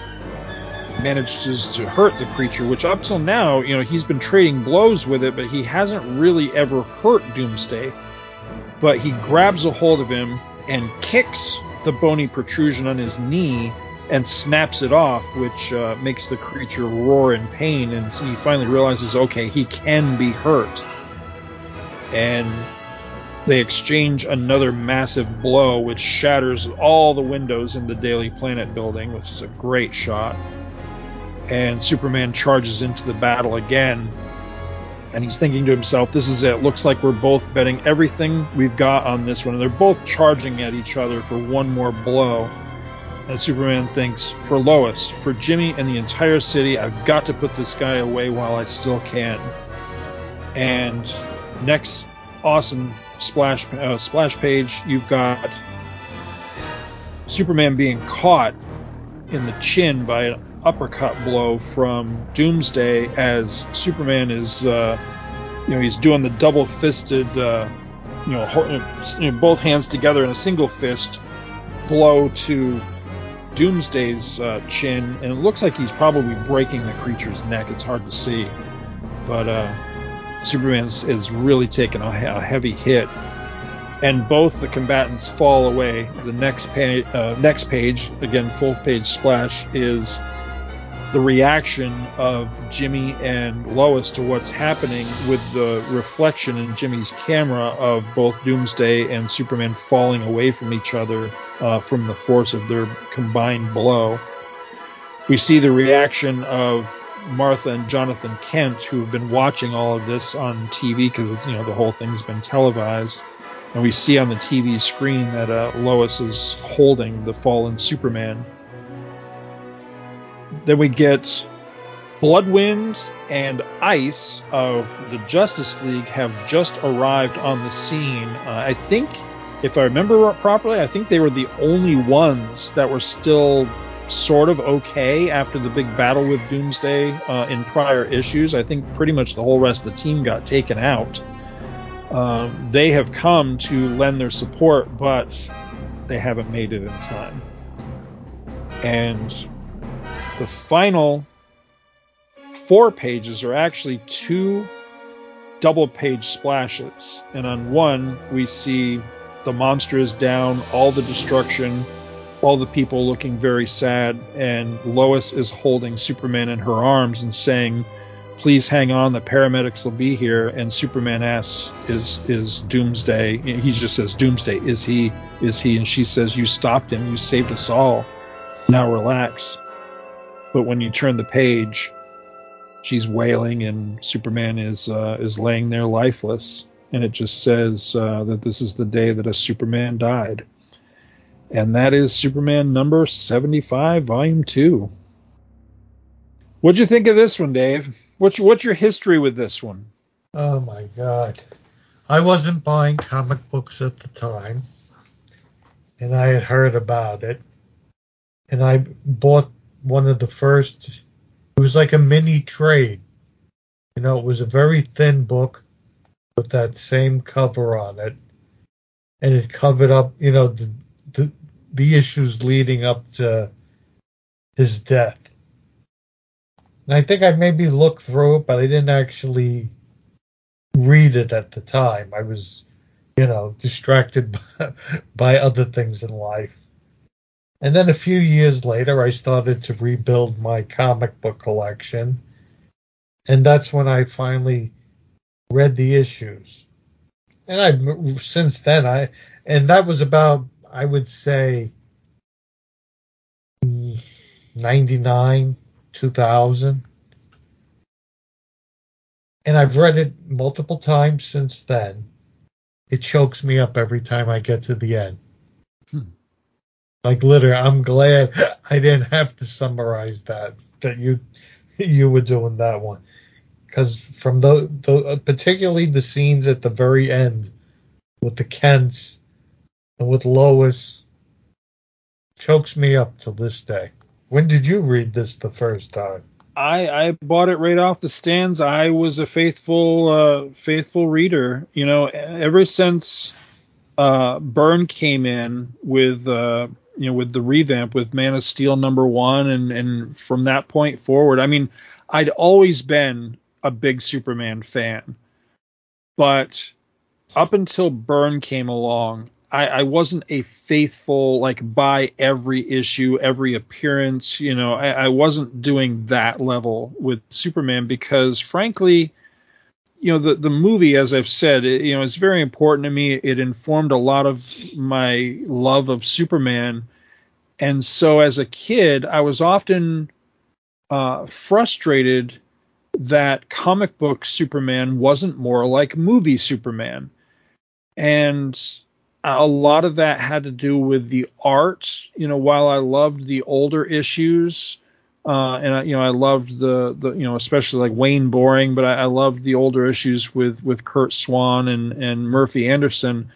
manages to hurt the creature, which up till now, you know, he's been trading blows with it, but he hasn't really ever hurt Doomsday. But he grabs a hold of him and kicks the bony protrusion on his knee and snaps it off, which uh, makes the creature roar in pain. And he finally realizes, okay, he can be hurt. And they exchange another massive blow, which shatters all the windows in the Daily Planet building, which is a great shot. And Superman charges into the battle again, and he's thinking to himself, this is it. Looks like we're both betting everything we've got on this one. And they're both charging at each other for one more blow. And Superman thinks, for Lois, for Jimmy, and the entire city, I've got to put this guy away while I still can. And next awesome splash uh, splash page, you've got Superman being caught in the chin by an uppercut blow from Doomsday as Superman is, uh, you know, he's doing the double-fisted, uh, you know, ho- you know, both hands together in a single fist blow to Doomsday's uh, chin, and it looks like he's probably breaking the creature's neck. It's hard to see, but uh, Superman is really taking a, a heavy hit, and both the combatants fall away. The next page, uh, next page, again full page splash, is the reaction of Jimmy and Lois to what's happening, with the reflection in Jimmy's camera of both Doomsday and Superman falling away from each other uh, from the force of their combined blow. We see the reaction of Martha and Jonathan Kent, who have been watching all of this on T V, because, you know, the whole thing's been televised, and we see on the T V screen that uh, Lois is holding the fallen Superman. Then we get Bloodwind and Ice of the Justice League have just arrived on the scene. Uh, I think, if I remember properly, I think they were the only ones that were still sort of okay after the big battle with Doomsday uh, in prior issues. I think pretty much the whole rest of the team got taken out. Um, they have come to lend their support, but they haven't made it in time. And the final four pages are actually two double-page splashes. And on one, we see the monster is down, all the destruction, all the people looking very sad, and Lois is holding Superman in her arms and saying, please hang on, the paramedics will be here. And Superman asks, is is Doomsday, he just says, Doomsday, is he, is he? And she says, you stopped him, you saved us all, now relax. But when you turn the page, she's wailing, and Superman is uh, is laying there lifeless. And it just says uh, that this is the day that a Superman died. And that is Superman number seventy-five, volume two. What'd you think of this one, Dave? What's your, what's your history with this one? Oh, my God. I wasn't buying comic books at the time, and I had heard about it. And I bought one of the first. It was like a mini trade. You know, it was a very thin book with that same cover on it. And it covered up, you know, the The, the issues leading up to his death. And I think I maybe looked through it, but I didn't actually read it at the time. I was, you know, distracted by, by other things in life. And then a few years later, I started to rebuild my comic book collection. And that's when I finally read the issues. And I've since then, I and that was about, I would say, ninety-nine, two thousand. And I've read it multiple times since then. It chokes me up every time I get to the end. Hmm. Like, literally, I'm glad I didn't have to summarize that, that you you were doing that one. Because from the, the particularly the scenes at the very end with the Kents and with Lois chokes me up to this day. When did you read this the first time? I, I bought it right off the stands. I was a faithful uh, faithful reader. You know, ever since uh, Byrne came in with uh, you know with the revamp with Man of Steel number one, and and from that point forward, I mean, I'd always been a big Superman fan, but up until Byrne came along, I, I wasn't a faithful, like, buy every issue, every appearance. You know, I, I wasn't doing that level with Superman because, frankly, you know, the, the movie, as I've said, it, you know, it's very important to me. It informed a lot of my love of Superman. And so as a kid, I was often uh, frustrated that comic book Superman wasn't more like movie Superman. And a lot of that had to do with the art. You know, while I loved the older issues, uh, and I, you know, I loved the, the, you know, especially like Wayne Boring, but I, I loved the older issues with, with Kurt Swan and, and Murphy Anderson.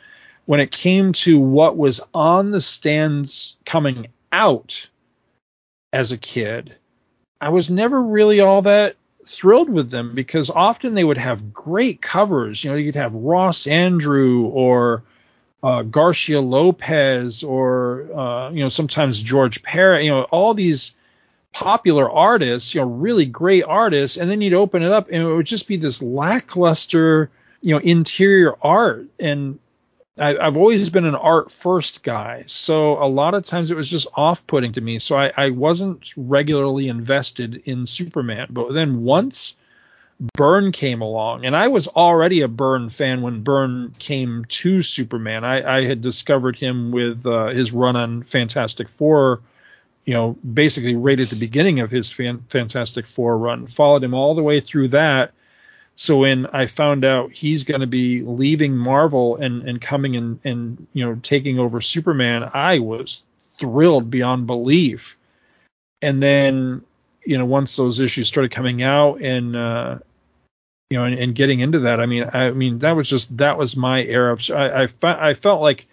When it came to what was on the stands coming out as a kid, I was never really all that thrilled with them because often they would have great covers. You know, you'd have Ross Andrew or Uh, Garcia Lopez or, uh, you know, sometimes George Perez, you know, all these popular artists, you know, really great artists. And then you'd open it up and it would just be this lackluster, you know, interior art. And I, I've always been an art first guy. So a lot of times it was just off-putting to me. So I, I wasn't regularly invested in Superman. But then once Byrne came along, and I was already a Byrne fan when Byrne came to Superman. I, I had discovered him with uh, his run on Fantastic Four, you know, basically right at the beginning of his fan, Fantastic Four run, followed him all the way through that. So when I found out he's going to be leaving Marvel and, and coming and, and, you know, taking over Superman, I was thrilled beyond belief. And then, you know, once those issues started coming out and, uh, you know, and, and getting into that, I mean, I mean, that was just, that was my era of, I, I, fe- I felt like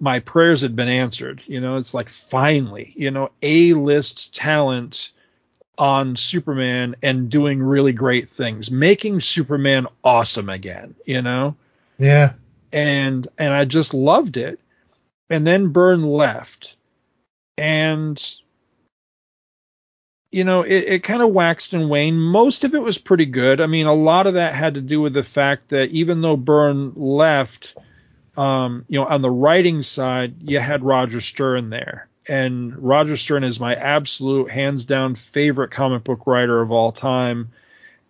my prayers had been answered. You know, it's like, finally, you know, A-list talent on Superman and doing really great things, making Superman awesome again, you know? Yeah. And, and I just loved it. And then Byrne left, and, you know, it, it kind of waxed and waned. Most of it was pretty good. I mean, a lot of that had to do with the fact that even though Byrne left, um, you know, on the writing side, you had Roger Stern there. And Roger Stern is my absolute, hands-down favorite comic book writer of all time.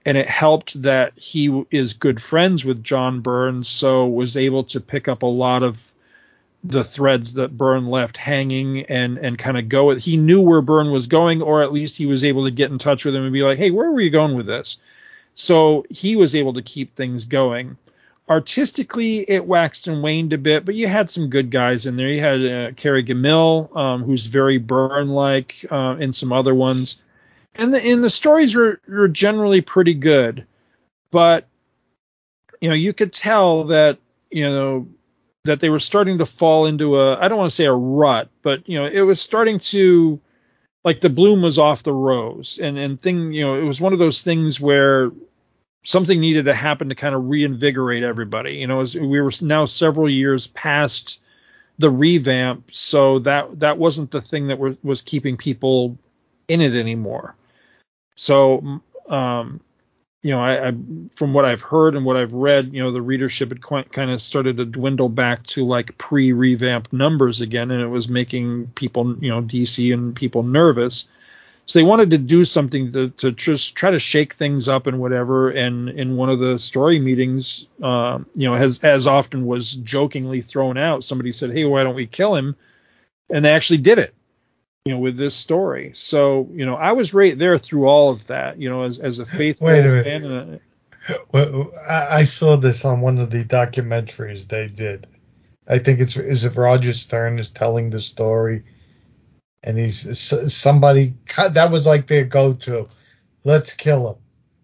And it helped that he is good friends with John Byrne, so was able to pick up a lot of the threads that Byrne left hanging and, and kind of go with. He knew where Byrne was going, or at least he was able to get in touch with him and be like, hey, where were you going with this? So he was able to keep things going. Artistically, it waxed and waned a bit, but you had some good guys in there. You had uh, Cary Gamille, um, who's very Byrne-like, uh, and some other ones. And the, and the stories were, were generally pretty good, but, you know, you could tell that, you know, that they were starting to fall into a, I don't want to say a rut, but, you know, it was starting to, like, the bloom was off the rose, and, and thing, you know, it was one of those things where something needed to happen to kind of reinvigorate everybody. You know, as we were now several years past the revamp. So that, that wasn't the thing that were, was keeping people in it anymore. So, um, you know, I, I, from what I've heard and what I've read, you know, the readership had quite, kind of started to dwindle back to like pre-revamp numbers again, and it was making people, you know, D C and people nervous. So they wanted to do something to, to just try to shake things up and whatever. And in one of the story meetings, uh, you know, as, as often was jokingly thrown out, somebody said, hey, why don't we kill him? And they actually did it, you know, with this story. So, you know, I was right there through all of that, you know, as, as a faithful Wait a fan. And a, I saw this on one of the documentaries they did. I think it's, is it Roger Stern is telling the story, and he's somebody, that was like their go-to. let's kill him.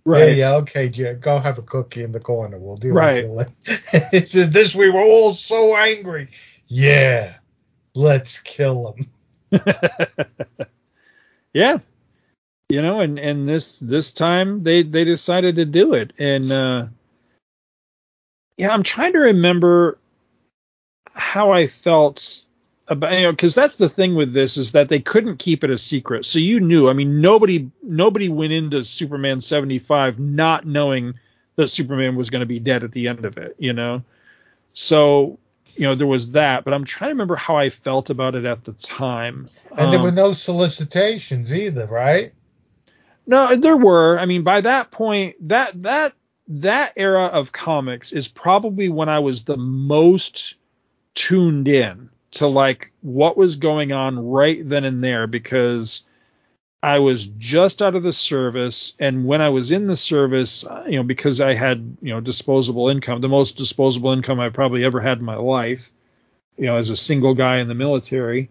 Right. Yeah, yeah, okay, Jack, go have a cookie in the corner. We'll deal right. with it. It's just this, we were all so angry. Yeah, let's kill him. Yeah. You know, and, and this this time they, they decided to do it. And, uh, yeah, I'm trying to remember how I felt about, you know, because that's the thing with this is that they couldn't keep it a secret. So you knew, I mean, nobody nobody went into Superman seventy-five not knowing that Superman was going to be dead at the end of it, you know. So, you know, there was that. But I'm trying to remember how I felt about it at the time. And um, there were no solicitations either, right? No, there were. I mean, by that point, that that that era of comics is probably when I was the most tuned in to like what was going on right then and there, because I was just out of the service, and when I was in the service, you know, because I had, you know, disposable income, the most disposable income I probably ever had in my life, you know, as a single guy in the military.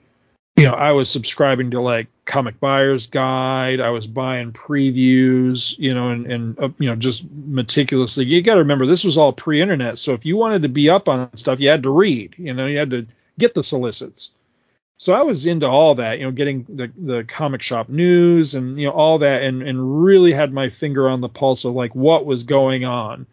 You know, I was subscribing to like Comic Buyer's Guide. I was buying previews, you know, and, and uh, you know, just meticulously. You got to remember, this was all pre-internet. So if you wanted to be up on stuff, you had to read, you know, you had to get the solicits. So I was into all that, you know, getting the, the comic shop news and, you know, all that, and, and really had my finger on the pulse of like what was going on.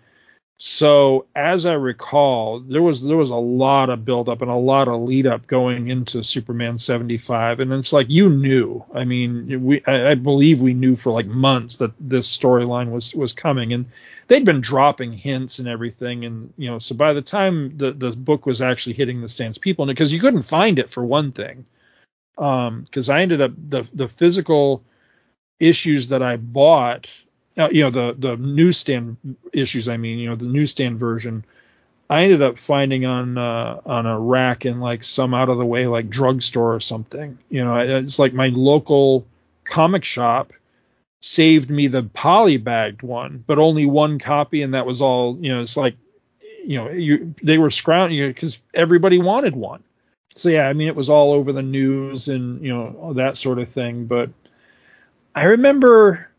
So as I recall, there was there was a lot of buildup and a lot of lead up going into Superman seventy-five, and it's like you knew. I mean, we I, I believe we knew for like months that this storyline was was coming, and they'd been dropping hints and everything, and you know, so by the time the the book was actually hitting the stands, people, because you couldn't find it for one thing, um, because I ended up the the physical issues that I bought. Uh, you know, the, the newsstand issues, I mean, you know, the newsstand version, I ended up finding on uh, on a rack in, like, some out-of-the-way, like, drugstore or something. You know, it's like my local comic shop saved me the poly-bagged one, but only one copy, and that was all, you know, it's like, you know, you they were scrounging because everybody wanted one. So, yeah, I mean, it was all over the news and, you know, that sort of thing. But I remember...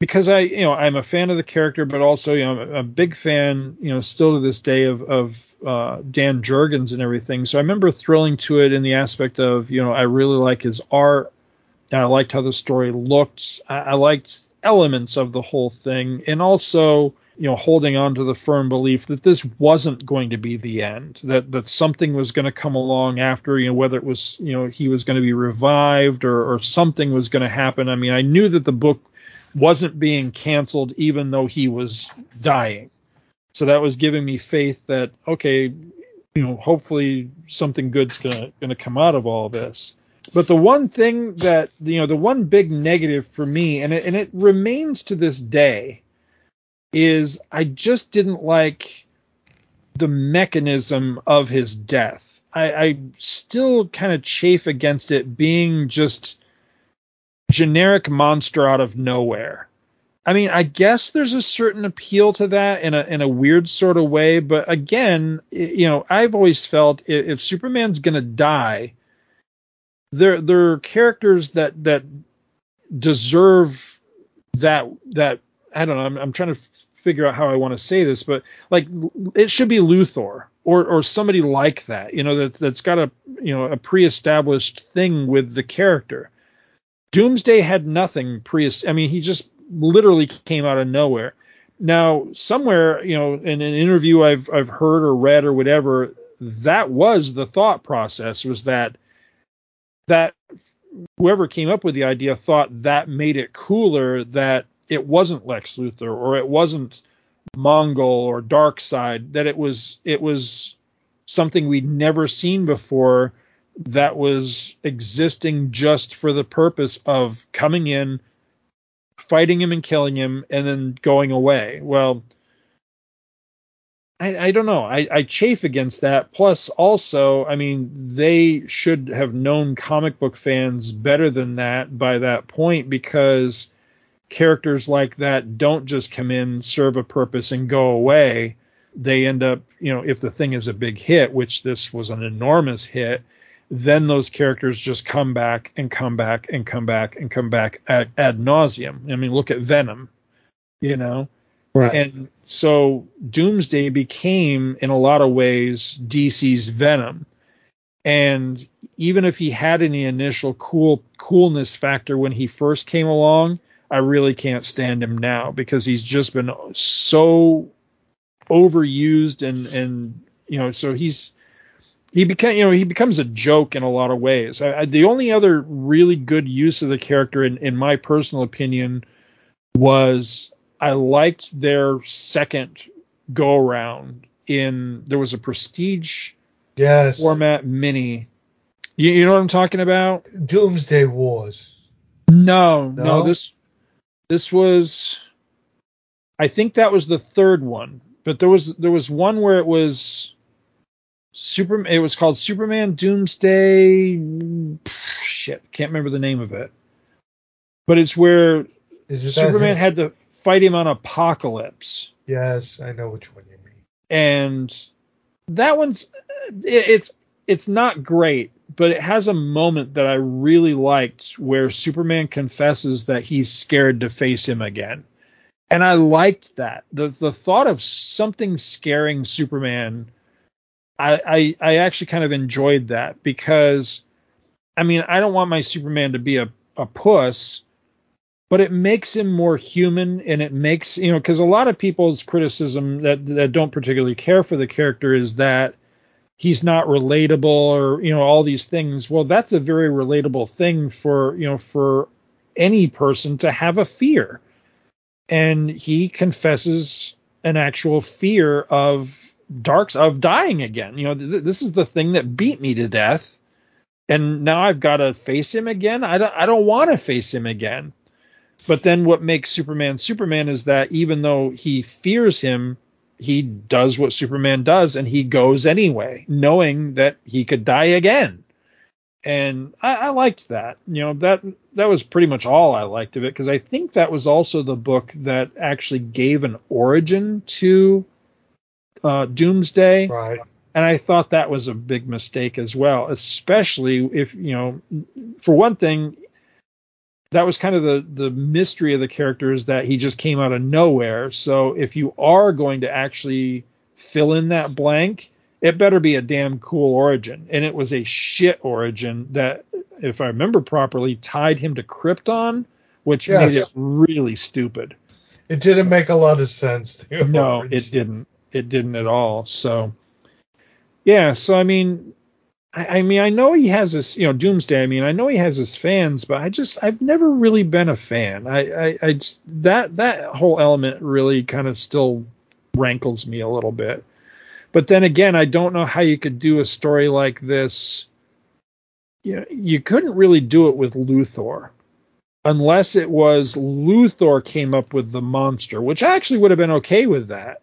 Because I, you know, I'm a fan of the character, but also, you know, I'm a big fan, you know, still to this day of, of uh, Dan Jurgens and everything. So I remember thrilling to it in the aspect of, you know, I really like his art. I liked how the story looked. I, I liked elements of the whole thing. And also, you know, holding on to the firm belief that this wasn't going to be the end, that that something was going to come along after, you know, whether it was, you know, he was going to be revived or, or something was going to happen. I mean, I knew that the book wasn't being canceled even though he was dying. So that was giving me faith that, okay, you know, hopefully something good's gonna gonna come out of all this. But the one thing that, you know, the one big negative for me, and it, and it remains to this day, is I just didn't like the mechanism of his death. I, I still kind of chafe against it being just generic monster out of nowhere. I mean, I guess there's a certain appeal to that in a in a weird sort of way, but again, it, you know, I've always felt if, if Superman's gonna die, there there are characters that that deserve that that I don't know. I'm, I'm trying to figure out how I want to say this, but like it should be Luthor or or somebody like that, you know, that that's got a you know a pre-established thing with the character. Doomsday had nothing pre. I mean, he just literally came out of nowhere. Now, somewhere, you know, in an interview I've I've heard or read or whatever, that was the thought process, was that that whoever came up with the idea thought that made it cooler, that it wasn't Lex Luthor or it wasn't Mongol or Darkseid, that it was it was something we'd never seen before, that was existing just for the purpose of coming in, fighting him and killing him, and then going away. Well, I, I don't know. I, I chafe against that. Plus, also, I mean, they should have known comic book fans better than that by that point, because characters like that don't just come in, serve a purpose, and go away. They end up, you know, if the thing is a big hit, which this was an enormous hit, then those characters just come back and come back and come back and come back ad, ad nauseum. I mean, look at Venom, you know? Right. And so Doomsday became, in a lot of ways, D C's Venom. And even if he had any initial cool coolness factor when he first came along, I really can't stand him now because he's just been so overused and, and you know, so he's he became, you know, he becomes a joke in a lot of ways. I, I, the only other really good use of the character, in, in my personal opinion, was I liked their second go around in there was a prestige yes. format mini. You, you know what I'm talking about? Doomsday Wars. No, no, no, this this was I think that was the third one, but there was there was one where it was Super it was called Superman Doomsday shit, can't remember the name of it. But it's where Is Superman had to fight him on Apocalypse. Yes, I know which one you mean. And that one's it, it's it's not great. But it has a moment that I really liked where Superman confesses that he's scared to face him again. And I liked that. The the thought of something scaring Superman, I, I, I actually kind of enjoyed that because, I mean, I don't want my Superman to be a, a puss, but it makes him more human and it makes, you know, because a lot of people's criticism that, that don't particularly care for the character is that he's not relatable or, you know, all these things. Well, that's a very relatable thing for, you know, for any person to have a fear. And he confesses an actual fear of darks, of dying again. You know, th- this is the thing that beat me to death. And now I've got to face him again. I don't, I don't want to face him again. But then what makes Superman Superman is that even though he fears him, he does what Superman does and he goes anyway, knowing that he could die again. And I, I liked that, you know, that, that was pretty much all I liked of it. Cause I think that was also the book that actually gave an origin to uh Doomsday. Right. And I thought that was a big mistake as well, especially if, you know, for one thing, that was kind of the, the mystery of the character is that he just came out of nowhere. So if you are going to actually fill in that blank, it better be a damn cool origin. And it was a shit origin that, if I remember properly, tied him to Krypton, which yes. made it really stupid. It didn't make a lot of sense. No, origin. it didn't. It didn't at all. So, yeah. So, I mean... I mean, I know he has his, you know, Doomsday. I mean, I know he has his fans, but I just, I've never really been a fan. I, I, I just, that, that whole element really kind of still rankles me a little bit. But then again, I don't know how you could do a story like this. You know, you couldn't really do it with Luthor, unless it was Luthor came up with the monster, which I actually would have been okay with that.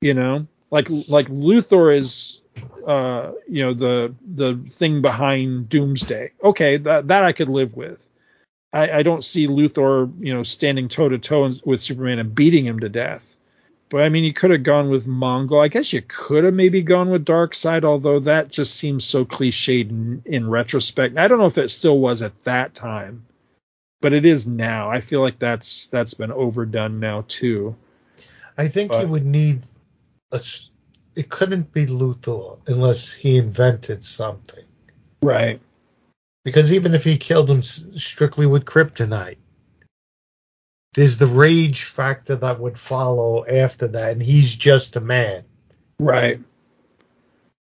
You know, like, like Luthor is. Uh, you know, the the thing behind Doomsday. Okay, that that I could live with. I, I don't see Luthor, you know, standing toe to toe with Superman and beating him to death. But I mean, you could have gone with Mongol. I guess you could have maybe gone with Darkseid, although that just seems so cliched in, in retrospect. I don't know if it still was at that time, but it is now. I feel like that's that's been overdone now too. I think but, you would need a. It couldn't be Luthor unless he invented something. Right. Because even if he killed him strictly with kryptonite, there's the rage factor that would follow after that, and he's just a man. Right.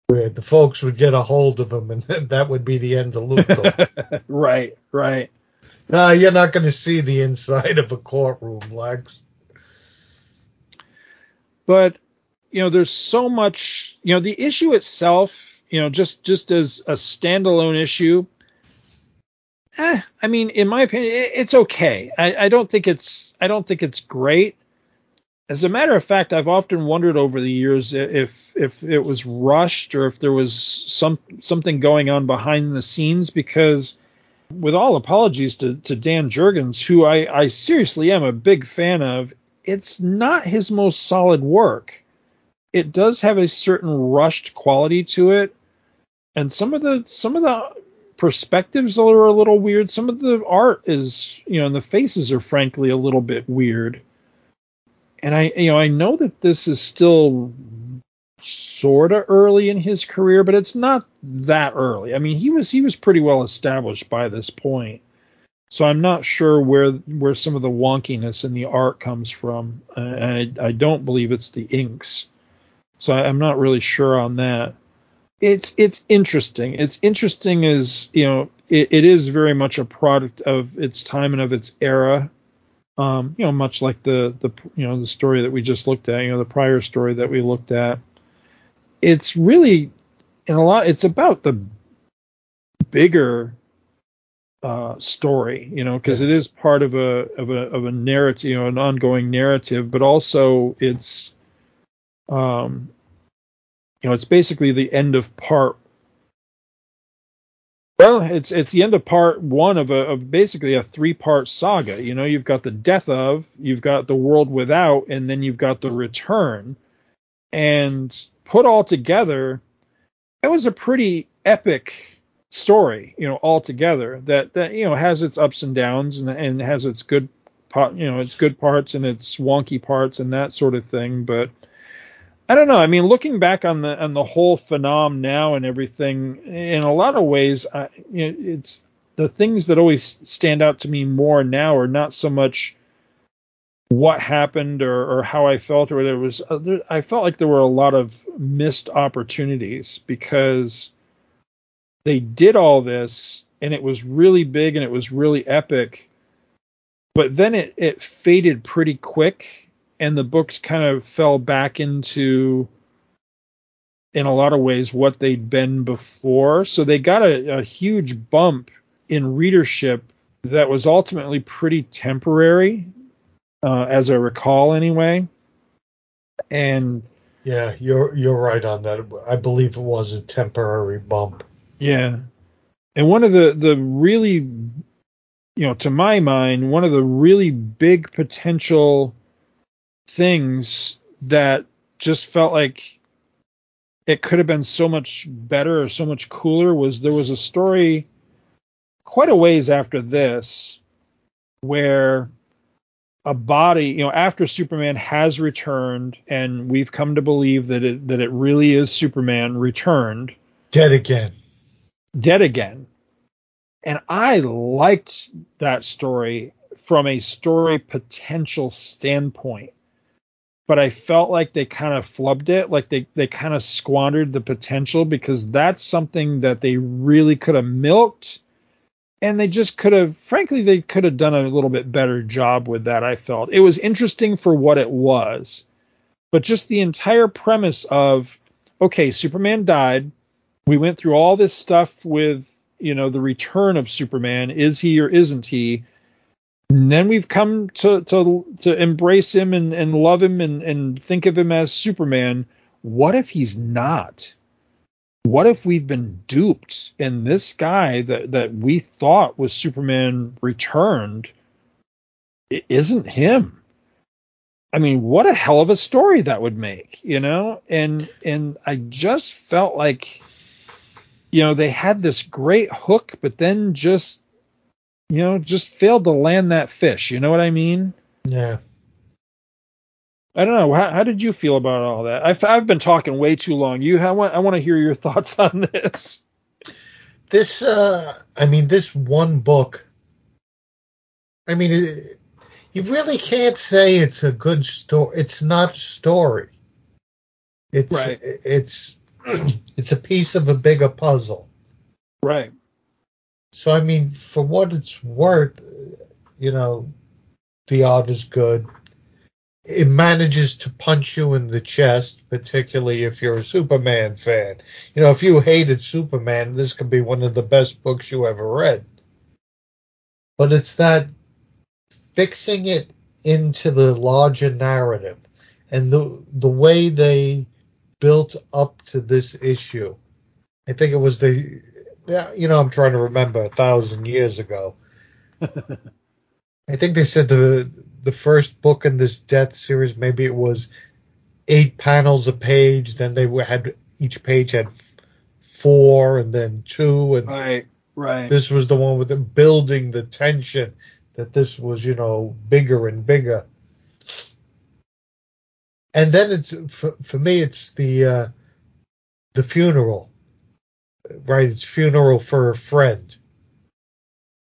Where the folks would get a hold of him, and that would be the end of Luthor. Right, right. No, you're not going to see the inside of a courtroom, Lex. But... You know, there's so much, you know, the issue itself, you know, just just as a standalone issue. Eh, I mean, in my opinion, it, it's OK. I, I don't think it's I don't think it's great. As a matter of fact, I've often wondered over the years if if it was rushed or if there was some something going on behind the scenes, because with all apologies to, to Dan Jurgens, who I, I seriously am a big fan of, it's not his most solid work. It does have a certain rushed quality to it, and some of the some of the perspectives are a little weird. Some of the art is, you know, and the faces are frankly a little bit weird. And I, you know, I know that this is still sort of early in his career, but it's not that early. I mean, he was he was pretty well established by this point. So I'm not sure where where some of the wonkiness in the art comes from. I, I don't believe it's the inks. So I'm not really sure on that. It's it's interesting. It's interesting as, you know, it, it is very much a product of its time and of its era. Um, you know, much like the the you know the story that we just looked at, you know, the prior story that we looked at. It's really in a lot. It's about the bigger uh, story, you know, because yes. It is part of a of a of a narrative, you know, an ongoing narrative, but also it's um, you know, it's basically the end of part. Well, it's it's the end of part one of a of basically a three part saga. You know, you've got the death of, you've got the world without, and then you've got the return. And put all together, it was a pretty epic story. You know, all together that that you know has its ups and downs, and and has its good, you know, its good parts and its wonky parts and that sort of thing. But I don't know. I mean, looking back on the on the whole phenom now and everything, in a lot of ways, I, you know, it's the things that always stand out to me more now are not so much what happened or, or how I felt or whatever. It was, uh, there, I felt like there were a lot of missed opportunities because they did all this and it was really big and it was really epic, but then it, it faded pretty quick. And the books kind of fell back into, in a lot of ways, what they'd been before. So they got a, a huge bump in readership that was ultimately pretty temporary, uh, as I recall anyway. And yeah, you're you're right on that. I believe it was a temporary bump. Yeah. And one of the, the really, you know, to my mind, one of the really big potential things that just felt like it could have been so much better or so much cooler was there was a story quite a ways after this where a body, you know, after Superman has returned and we've come to believe that it that it really is Superman returned. Dead again. Dead again. And I liked that story from a story potential standpoint. But I felt like they kind of flubbed it, like they, they kind of squandered the potential because that's something that they really could have milked. And they just could have, frankly, they could have done a little bit better job with that, I felt. It was interesting for what it was. But just the entire premise of, okay, Superman died. We went through all this stuff with, you know, the return of Superman. Is he or isn't he? And then we've come to to, to embrace him and, and love him and, and think of him as Superman. What if he's not? What if we've been duped and this guy that, that we thought was Superman returned isn't him? I mean, what a hell of a story that would make, you know? And and I just felt like, you know, they had this great hook, but then just, you know, just failed to land that fish. You know what I mean? Yeah. I don't know. How, how did you feel about all that? I've, I've been talking way too long. You, I want, I want to hear your thoughts on this. This, uh, I mean, this one book, I mean, it, you really can't say it's a good story. It's not a story. It's, right. it's, it's a piece of a bigger puzzle. Right. So, I mean, for what it's worth, you know, the art is good. It manages to punch you in the chest, particularly if you're a Superman fan. You know, if you hated Superman, this could be one of the best books you ever read. But it's that fixing it into the larger narrative and the the way they built up to this issue. I think it was the... Yeah, you know, I'm trying to remember a thousand years ago. I think they said the the first book in this Death series, maybe it was eight panels a page. Then they were, had each page had f- four and then two. And right, right. This was the one with the building the tension that this was, you know, bigger and bigger. And then it's for, for me, it's the uh, the funeral, right? It's funeral for a friend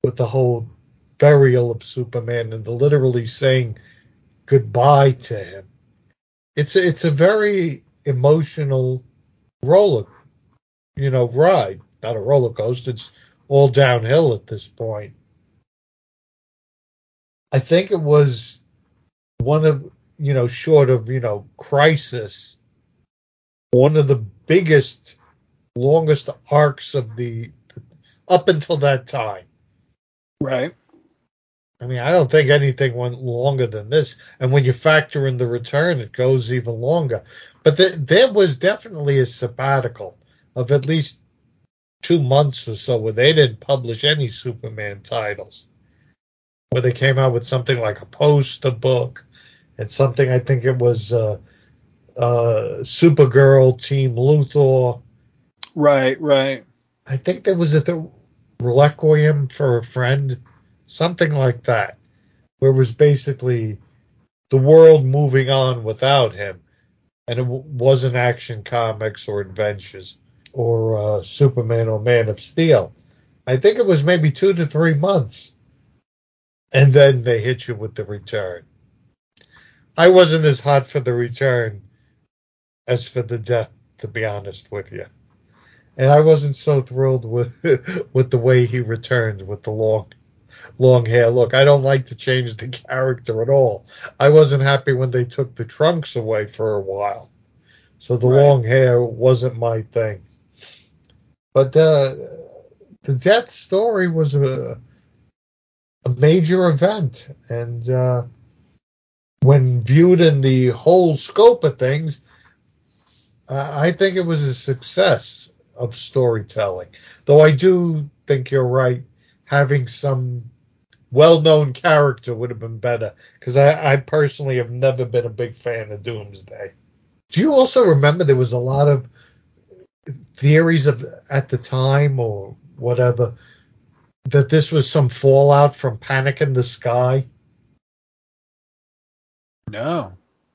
with the whole burial of Superman and the literally saying goodbye to him. It's a, it's a very emotional roller, you know, ride. Not a roller coaster. It's all downhill at this point. I think it was one of, you know, short of, you know, Crisis, one of the biggest, longest arcs of the, the up until that time. Right. I mean, I don't think anything went longer than this. And when you factor in the return, it goes even longer. But the, there was definitely a sabbatical of at least two months or so where they didn't publish any Superman titles, where they came out with something like a poster book. And something, I think it was uh, uh, Supergirl, Team Luthor. Right, right. I think there was at the Reliquium for a Friend, something like that, where it was basically the world moving on without him. And it w- wasn't Action Comics or Adventures or uh, Superman or Man of Steel. I think it was maybe two to three months. And then they hit you with the return. I wasn't as hot for the return as for the death, to be honest with you. And I wasn't so thrilled with with the way he returned with the long, long hair. Look, I don't like to change the character at all. I wasn't happy when they took the trunks away for a while. So the right. long hair wasn't my thing. But uh, the death story was a, a major event. And... Uh, When viewed in the whole scope of things, uh, I think it was a success of storytelling. Though I do think you're right, having some well-known character would have been better, because I, I personally have never been a big fan of Doomsday. Do you also remember there was a lot of theories of at the time or whatever that this was some fallout from Panic in the Sky? No,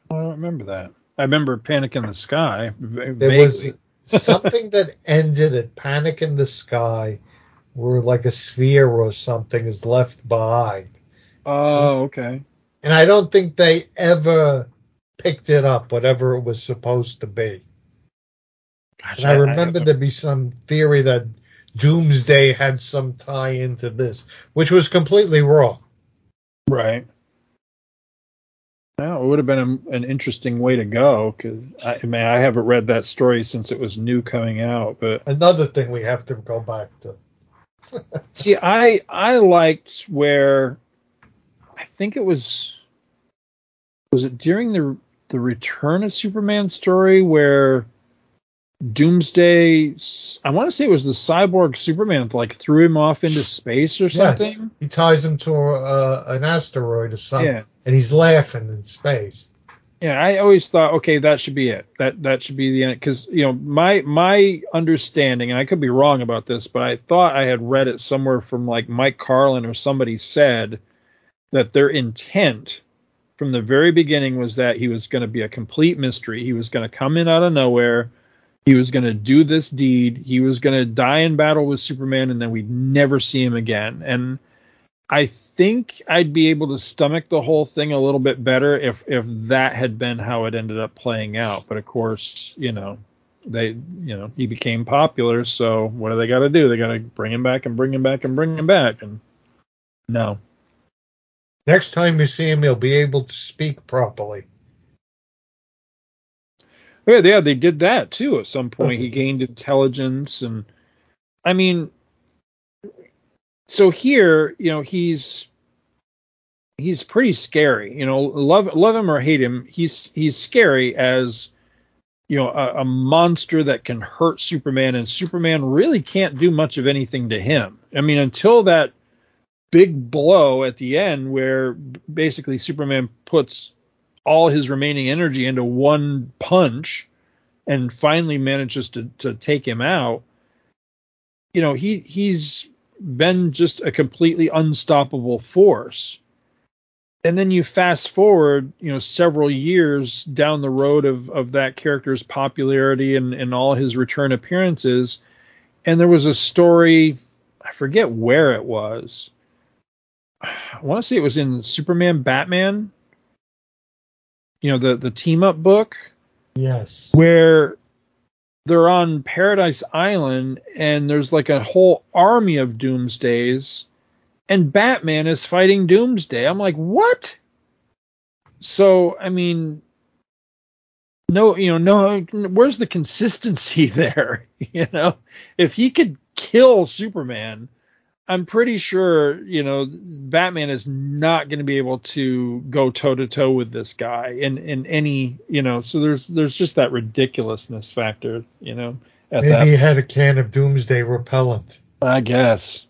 I don't remember that. I remember Panic in the Sky. Vaguely. There was something that ended at Panic in the Sky where like a sphere or something is left behind. Oh, okay. And I don't think they ever picked it up, whatever it was supposed to be. Gosh, and I, I remember I there'd be some theory that Doomsday had some tie into this, which was completely wrong. Right. No, it would have been a, an interesting way to go, because I, I mean, I haven't read that story since it was new coming out. But another thing we have to go back to. See, I I liked where I think it was was it during the the Return of Superman story where Doomsday, I want to say it was the cyborg Superman, like threw him off into space or something. Yes, he ties him to uh, an asteroid or something, yeah. And he's laughing in space. Yeah, I always thought, okay, that should be it. That that should be the end, because you know my my understanding, and I could be wrong about this, but I thought I had read it somewhere from like Mike Carlin or somebody said that their intent from the very beginning was that he was going to be a complete mystery. He was going to come in out of nowhere. He was going to do this deed. He was going to die in battle with Superman, and then we'd never see him again. And I think I'd be able to stomach the whole thing a little bit better if, if that had been how it ended up playing out. But of course, you know, they, you know, he became popular. So what do they got to do? They got to bring him back and bring him back and bring him back. And no. Next time you see him, he'll be able to speak properly. Yeah, yeah, they did that too. At some point, he gained intelligence, and I mean, so here, you know, he's he's pretty scary. You know, love love him or hate him, he's he's scary as, you know, a, a monster that can hurt Superman, and Superman really can't do much of anything to him. I mean, until that big blow at the end, where basically Superman puts all his remaining energy into one punch and finally manages to, to take him out. you know, he he's been just a completely unstoppable force. And then you fast forward, you know, several years down the road of, of that character's popularity and, and all his return appearances. And there was a story, I forget where it was. I want to say it was in Superman, Batman, you know, the, the team up book. Yes. Where they're on Paradise Island and there's like a whole army of Doomsdays. And Batman is fighting Doomsday. I'm like, what? So, I mean, no, you know, no, where's the consistency there? You know, if he could kill Superman, I'm pretty sure, you know, Batman is not going to be able to go toe to toe with this guy in, in any, you know, so there's, there's just that ridiculousness factor, you know. At Maybe that. He had a can of Doomsday repellent. I guess.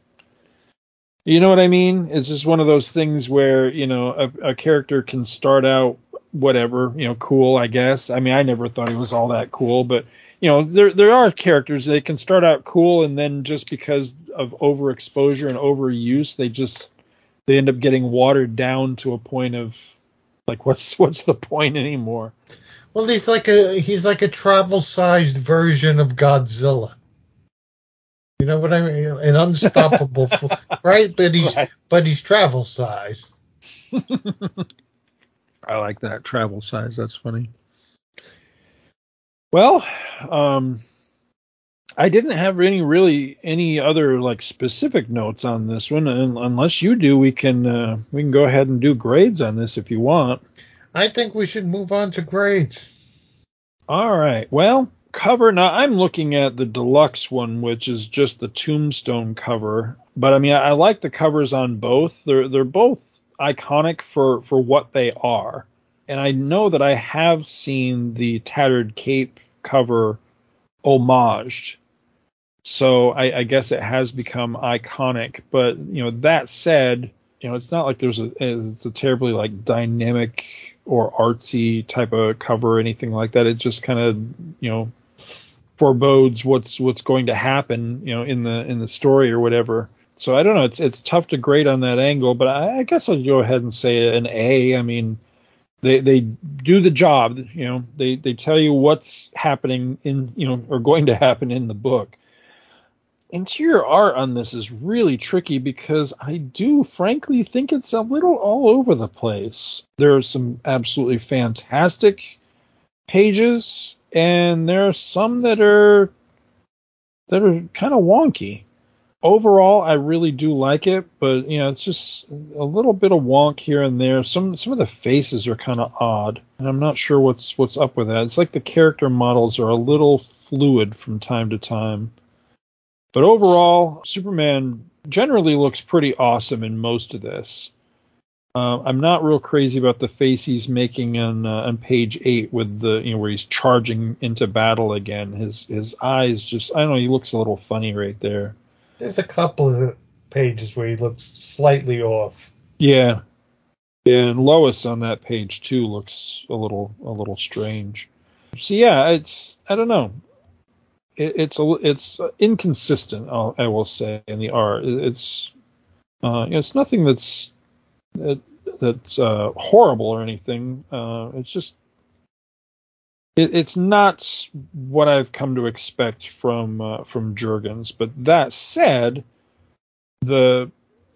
You know what I mean? It's just one of those things where, you know, a, a character can start out whatever, you know, cool, I guess. I mean, I never thought he was all that cool, but, you know, there there are characters that can start out cool and then just because of overexposure and overuse, they just they end up getting watered down to a point of like, what's what's the point anymore? Well, he's like a he's like a travel-sized version of Godzilla. You know what I mean? An unstoppable, right? But he's right. But he's travel size. I like that travel size. That's funny. Well, um, I didn't have any really any other like specific notes on this one, and unless you do, we can uh, we can go ahead and do grades on this if you want. I think we should move on to grades. All right. Well. Cover now I'm looking at the deluxe one, which is just the Tombstone cover, but I mean I, I like the covers on both. They're they're both iconic for for what they are, and I know that I have seen the Tattered Cape cover homaged, so I, I guess it has become iconic. But you know, that said, you know, it's not like there's a it's a terribly like dynamic or artsy type of cover or anything like that. It just kind of, you know, forebodes what's what's going to happen, you know, in the in the story or whatever. So I don't know, it's it's tough to grade on that angle, but I, I guess I'll go ahead and say an A. I mean, they they do the job, you know. They they tell you what's happening in, you know, or going to happen in the book. Interior art on this is really tricky because I do frankly think it's a little all over the place. There are some absolutely fantastic pages, and there are some that are that are kind of wonky. Overall, I really do like it, but you know, it's just a little bit of wonk here and there. Some some of the faces are kind of odd, and I'm not sure what's what's up with that. It's like the character models are a little fluid from time to time. But overall, Superman generally looks pretty awesome in most of this. Uh, I'm not real crazy about the face he's making on uh, on page eight with the, you know, where he's charging into battle again. His his eyes just, I don't know, he looks a little funny right there. There's a couple of pages where he looks slightly off. Yeah, and Lois on that page too looks a little a little strange. So yeah, it's I don't know. It's a, it's inconsistent, I'll, I will say, in the art. It's uh, it's nothing that's that, that's uh, horrible or anything. Uh, it's just it, it's not what I've come to expect from uh, from Jurgens. But that said, the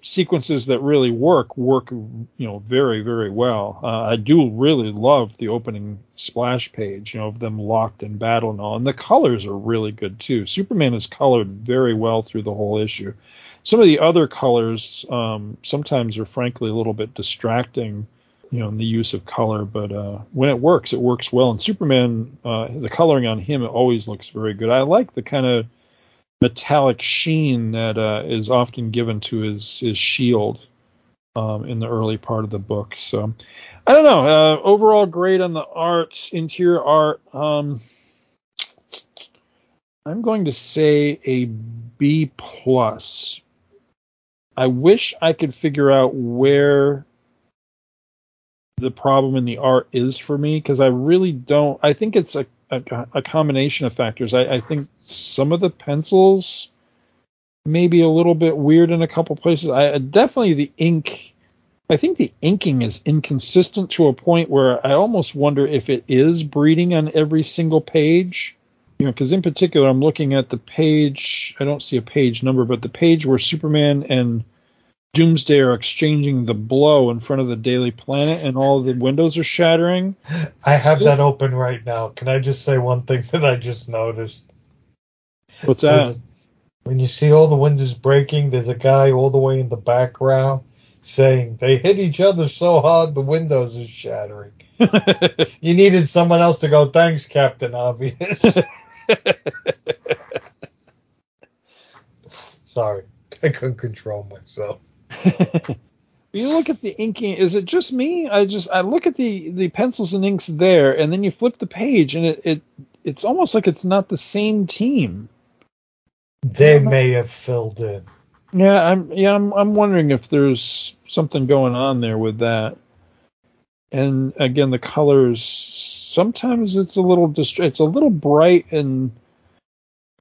sequences that really work work, you know, very very well. Uh, I do really love the opening splash page, you know, of them locked in battle and all, and the colors are really good too. Superman is colored very well through the whole issue. Some of the other colors um, sometimes are frankly a little bit distracting, you know, in the use of color, but uh, when it works, it works well. And Superman, uh, the coloring on him, it always looks very good. I like the kind of metallic sheen that uh, is often given to his his shield um, in the early part of the book. So I don't know. Uh, overall grade on the art, interior art. Um, I'm going to say a B plus. I wish I could figure out where the problem in the art is for me, because I really don't. I think it's a A, a combination of factors. I, I think some of the pencils maybe a little bit weird in a couple places. I definitely the ink. I think the inking is inconsistent to a point where I almost wonder if it is breeding on every single page. You know, because in particular, I'm looking at the page. I don't see a page number, but the page where Superman and Doomsday are exchanging the blow in front of the Daily Planet, and all the windows are shattering. I have that open right now. Can I just say one thing that I just noticed? What's that? There's, when you see all the windows breaking, there's a guy all the way in the background saying, "They hit each other so hard the windows are shattering." You needed someone else to go, "Thanks, Captain Obvious." Sorry, I couldn't control myself. You look at the inking. Is it just me? I just I look at the, the pencils and inks there, and then you flip the page, and it, it it's almost like it's not the same team. They may have filled in. Yeah, I'm yeah I'm I'm wondering if there's something going on there with that. And again, the colors. Sometimes it's a little dist- it's a little bright, and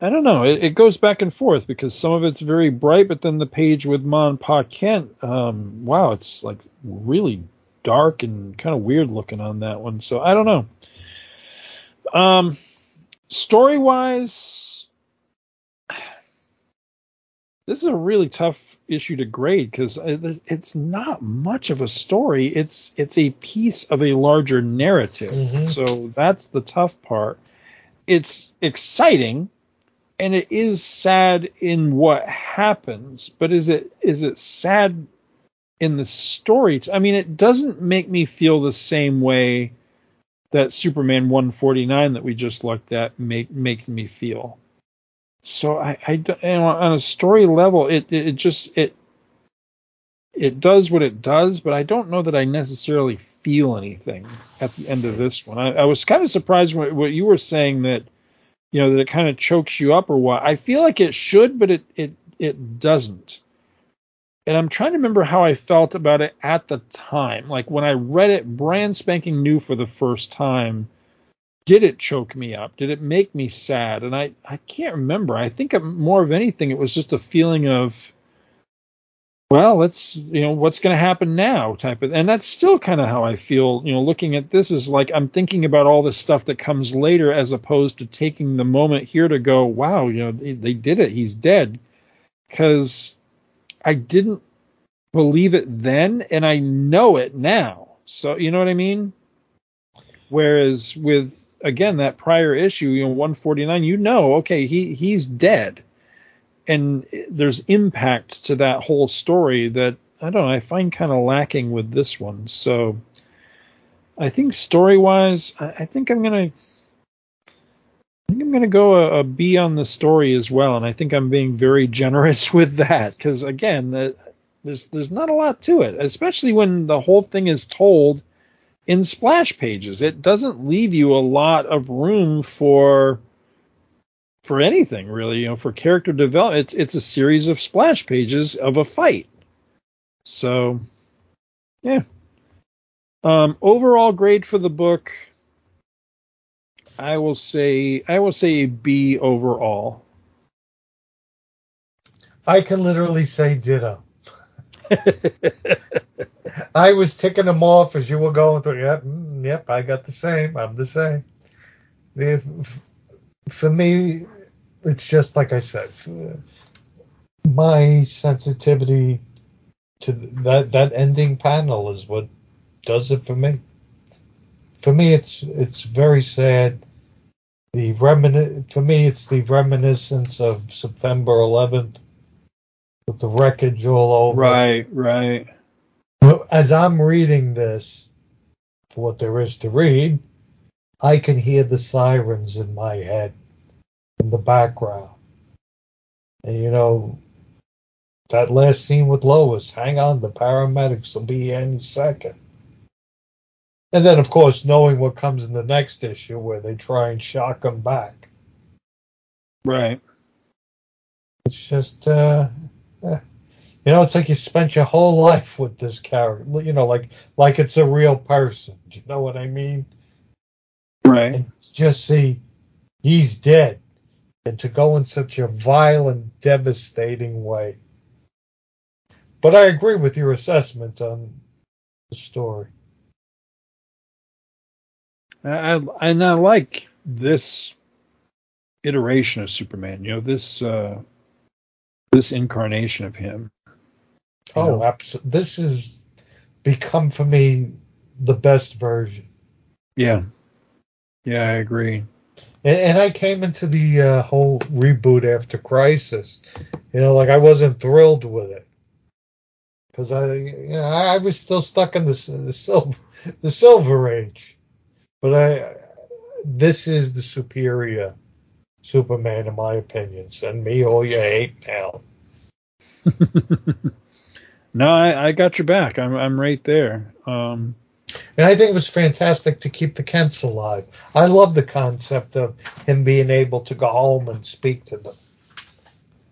I don't know. It, it goes back and forth because some of it's very bright, but then the page with Ma and Pa Kent, um, wow, it's like really dark and kind of weird looking on that one. So I don't know. Um, story wise, this is a really tough issue to grade because it's not much of a story. It's it's a piece of a larger narrative. Mm-hmm. So that's the tough part. It's exciting. And it is sad in what happens, but is it is it sad in the story? I mean, it doesn't make me feel the same way that Superman one forty-nine that we just looked at make, makes me feel. So I, I on a story level, it it just it it does what it does, but I don't know that I necessarily feel anything at the end of this one. I, I was kind of surprised when what you were saying that. You know, that it kind of chokes you up or what. I feel like it should, but it, it it doesn't. And I'm trying to remember how I felt about it at the time. Like when I read it brand spanking new for the first time, did it choke me up? Did it make me sad? And I, I can't remember. I think more of anything, it was just a feeling of, well, let's, you know, what's going to happen now type of, and that's still kind of how I feel, you know, looking at this is like, I'm thinking about all the stuff that comes later as opposed to taking the moment here to go, wow, you know, they, they did it. He's dead. Cause I didn't believe it then. And I know it now. So, you know what I mean? Whereas with, again, that prior issue, you know, one forty-nine, you know, okay, he, he's dead. And there's impact to that whole story that, I don't know, I find kind of lacking with this one. So I think story-wise, I, I think I'm going to I think I'm going to go a, a B on the story as well. And I think I'm being very generous with that because, again, the, there's there's not a lot to it, especially when the whole thing is told in splash pages. It doesn't leave you a lot of room for... for anything really, you know, for character development. It's it's a series of splash pages of a fight. So, yeah. Um, overall grade for the book, I will say I will say a B overall. I can literally say ditto. I was ticking them off as you were going through. Yep, yep. I got the same. I'm the same. If, For me, it's just like I said, my sensitivity to that, that ending panel is what does it for me. For me, it's it's very sad. The remini- For me, it's the reminiscence of September eleventh with the wreckage all over. Right, right. As I'm reading this, for what there is to read, I can hear the sirens in my head in the background. And, you know, that last scene with Lois, hang on, the paramedics will be here any second. And then, of course, knowing what comes in the next issue where they try and shock them back. Right. It's just, uh, eh. You know, it's like you spent your whole life with this character. You know, like like it's a real person. Do you know what I mean? Right. And just see, he's dead. and to go in such a vile and devastating way. But I agree with your assessment on the story. I, and I like this iteration of Superman, you know, this uh, this incarnation of him. Oh, absolutely. This has become, for me, the best version. Yeah. Yeah, I agree. And, and I came into the uh, whole reboot after Crisis. You know, like, I wasn't thrilled with it. Because I, you know, I was still stuck in the, the, silver, the Silver Age. But I, this is the superior Superman, in my opinion. Send me all your hate, pal. No, I, I got your back. I'm I'm right there. Um, and I think it was fantastic to keep the Kents alive. I love the concept of him being able to go home and speak to them.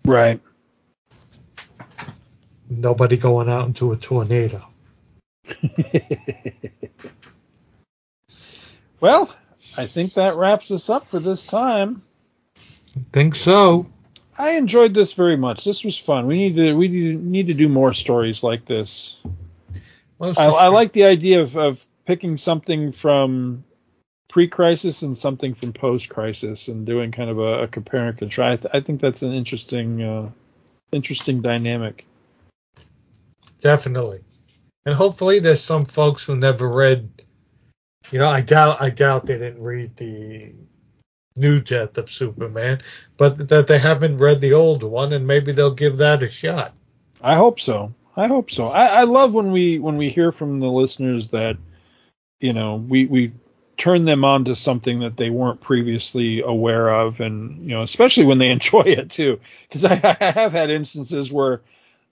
Right. Nobody going out into a tornado. Well, I think that wraps us up for this time. I think so. I enjoyed this very much. This was fun. We need to we need to do more stories like this. Well, I, I like the idea of, of picking something from pre-crisis and something from post-crisis and doing kind of a, a compare and contrast. I think that's an interesting uh, interesting dynamic. Definitely. And hopefully there's some folks who never read. You know, I doubt I doubt they didn't read the New Death of Superman, but that they haven't read the old one, and maybe they'll give that a shot. I hope so. I hope so. I, I love when we when we hear from the listeners that, you know, we we turn them on to something that they weren't previously aware of, and, you know, especially when they enjoy it too, because I, I have had instances where,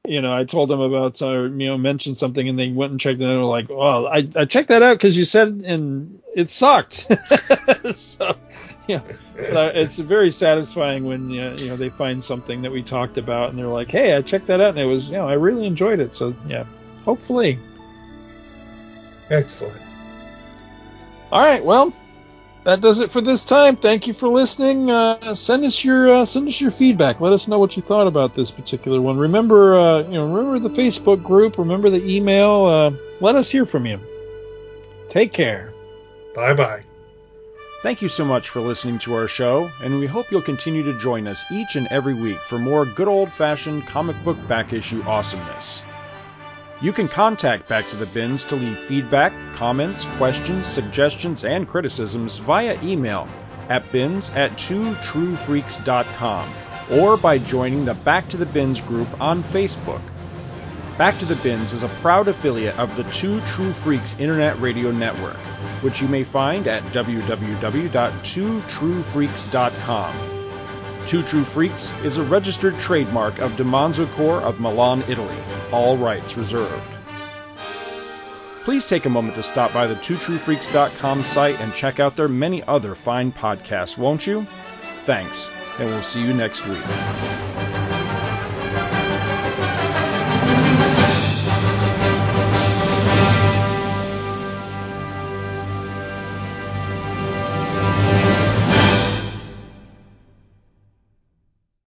you know, I told them about, uh, you know, mentioned something and they went and checked it out and were like, oh, I, I checked that out because you said and it sucked. So, yeah, so it's very satisfying when, you know, they find something that we talked about and they're like, hey, I checked that out and it was, you know, I really enjoyed it. So, yeah, hopefully. Excellent. All right. Well, that does it for this time. Thank you for listening. Uh, send us your uh, send us your feedback. Let us know what you thought about this particular one. Remember, uh, you know, remember the Facebook group. Remember the email. Uh, let us hear from you. Take care. Bye bye. Thank you so much for listening to our show, and we hope you'll continue to join us each and every week for more good old-fashioned comic book back issue awesomeness. You can contact Back to the Bins to leave feedback, comments, questions, suggestions, and criticisms via email at bins at two true freaks dot com or by joining the Back to the Bins group on Facebook. Back to the Bins is a proud affiliate of the Two True Freaks Internet Radio Network, which you may find at w w w dot two true freaks dot com. Two True Freaks is a registered trademark of DiManzo Corp of Milan, Italy. All rights reserved. Please take a moment to stop by the two true freaks dot com site and check out their many other fine podcasts, won't you? Thanks, and we'll see you next week.